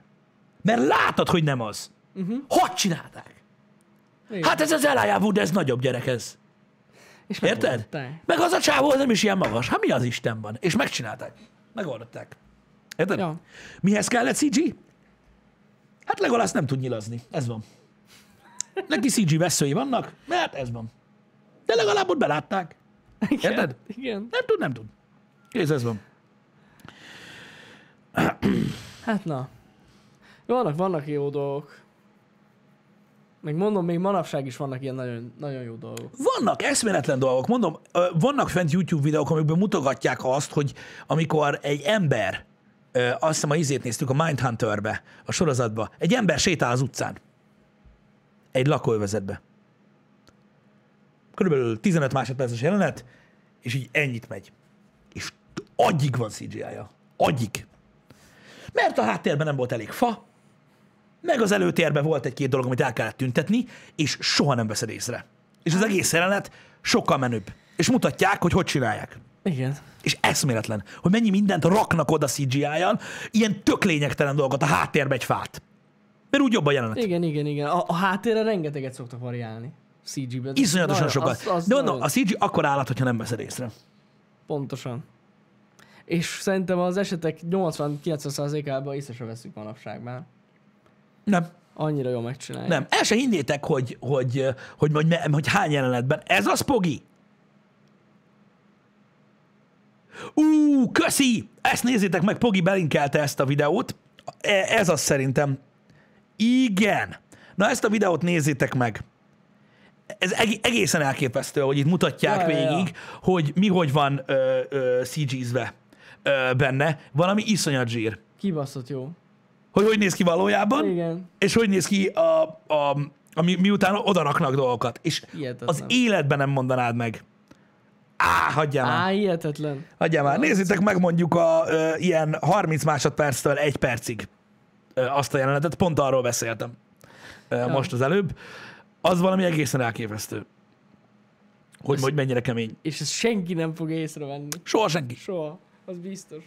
Mert látod, hogy nem az. Uh-huh. Hogy csinálták? Igen. Hát ez az Elijah Wood, ez nagyobb gyerek ez. És érted? Meg az a csávó, nem is ilyen magas. Hát mi az Isten van? És megcsinálták. Megoldották. Érted? Ja. Mihez kellett cé gé? Hát Legolas nem tud nyilazni. Ez van. Neki cé gé veszői vannak, mert ez van. De legalább ott belátták. Igen, érted? Igen. Nem tud, nem tud. Kész, ez van. Hát na. Vannak, vannak jó dolgok. Még mondom, még manapság is vannak ilyen nagyon, nagyon jó dolgok. Vannak eszméletlen dolgok. Mondom, vannak fent YouTube videók, amikben mutogatják azt, hogy amikor egy ember, azt hiszem a izét néztük a Mindhunterbe, a sorozatba, egy ember sétál az utcán. Egy lakóövezetbe. Körülbelül tizenöt másodperces jelenet, és így ennyit megy. És agyig van cé gé í-ja. Agyig. Mert a háttérben nem volt elég fa, meg az előtérben volt egy-két dolog, amit el kellett tüntetni, és soha nem veszed észre. És az egész jelenet sokkal menőbb. És mutatják, hogy hogy csinálják. Igen. És eszméletlen, hogy mennyi mindent raknak oda cé gé í-jal, ilyen tök lényegtelen dolgot, a háttérbe egy fát. Mert úgy jobb a jelenet. Igen, igen, igen. A, a háttérre rengeteget szoktak variálni. cé gé í-ben. Iszonyatosan sokat. De mondom, nagyon... a cé gé í akkor állat, hogyha nem veszed észre. Pontosan. És szerintem az esetek nyolcvan-kilencven százalékában észre sem veszünk manapság már. Nem. Annyira jól megcsinálják. Nem. El se hinnétek, hogy, hogy, hogy, hogy, hogy hány jelenetben. Ez az, Pogi? Ú, köszi! Ezt nézzétek meg, Pogi belinkelte ezt a videót. Ez az szerintem. Igen. Na, ezt a videót nézzétek meg. Ez egészen elképesztő, hogy itt mutatják ja, végig, ja, ja. hogy mi hogy van cé gé í-zve benne. Valami iszonyat zsír. Kibaszott jó. Hogy hogy néz ki valójában, igen. És hogy néz ki, a, a, a, mi, miután odaraknak dolgokat. És hihetetlen. Az életben nem mondanád meg. Á, hagyjál már. Á, hihetetlen. Hagyjál már. Nézzétek meg mondjuk a, a, ilyen harminc másodperctől egy percig azt a jelenetet. Pont arról beszéltem ja. most az előbb. Az valami egészen elképesztő. Hogy ez, hogy mennyire kemény. És ezt senki nem fogja észrevenni. Soha senki. Soha, az biztos.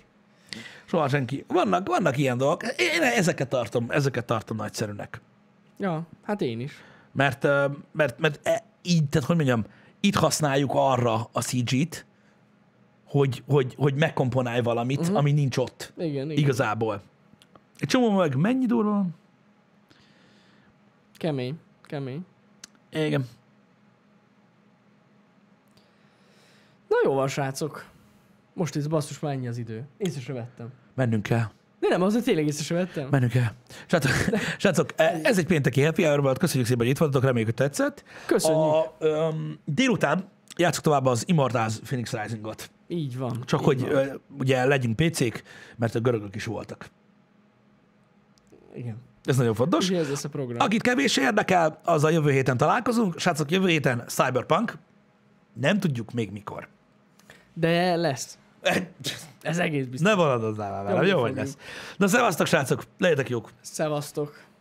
Soha senki. Vannak, vannak ilyen dolgok. Én ezeket tartom, ezeket tartom nagyszerűnek. Ja, hát én is. Mert, mert, mert e, így, tehát hogy mondjam, itt használjuk arra a cé gé í-t, hogy, hogy, hogy megkomponálj valamit, uh-huh. ami nincs ott. Igen, igazából. Igen. Egy csomó meg mennyi durva? Kemény, kemény. Igen. Na jó van, srácok. Most ez basszus, már ennyi az idő. Észre se vettem. Mennünk kell. De nem, azért tényleg észre se vettem. Mennünk kell. Srácok, srácok, ez egy pénteki Happy Hour volt. Köszönjük szépen, hogy itt voltatok. Reméljük, hogy tetszett. Köszönjük. A, um, délután játsszuk tovább az Immortals Phoenix Rising-ot. Így van. Csak így hogy van. Ö, ugye legyünk pé cé-k, mert a görögök is voltak. Igen. Ez nagyon fontos. Ugye ez lesz a program. Akit kevés érdekel, azzal jövő héten találkozunk. Srácok, jövő héten Cyberpunk. Nem tudjuk még mikor. De lesz. Ez egész biztos. Ne valadozzál már velem, jó, hogy lesz. Na, szevasztok, srácok. Legyetek jók. Szevasztok.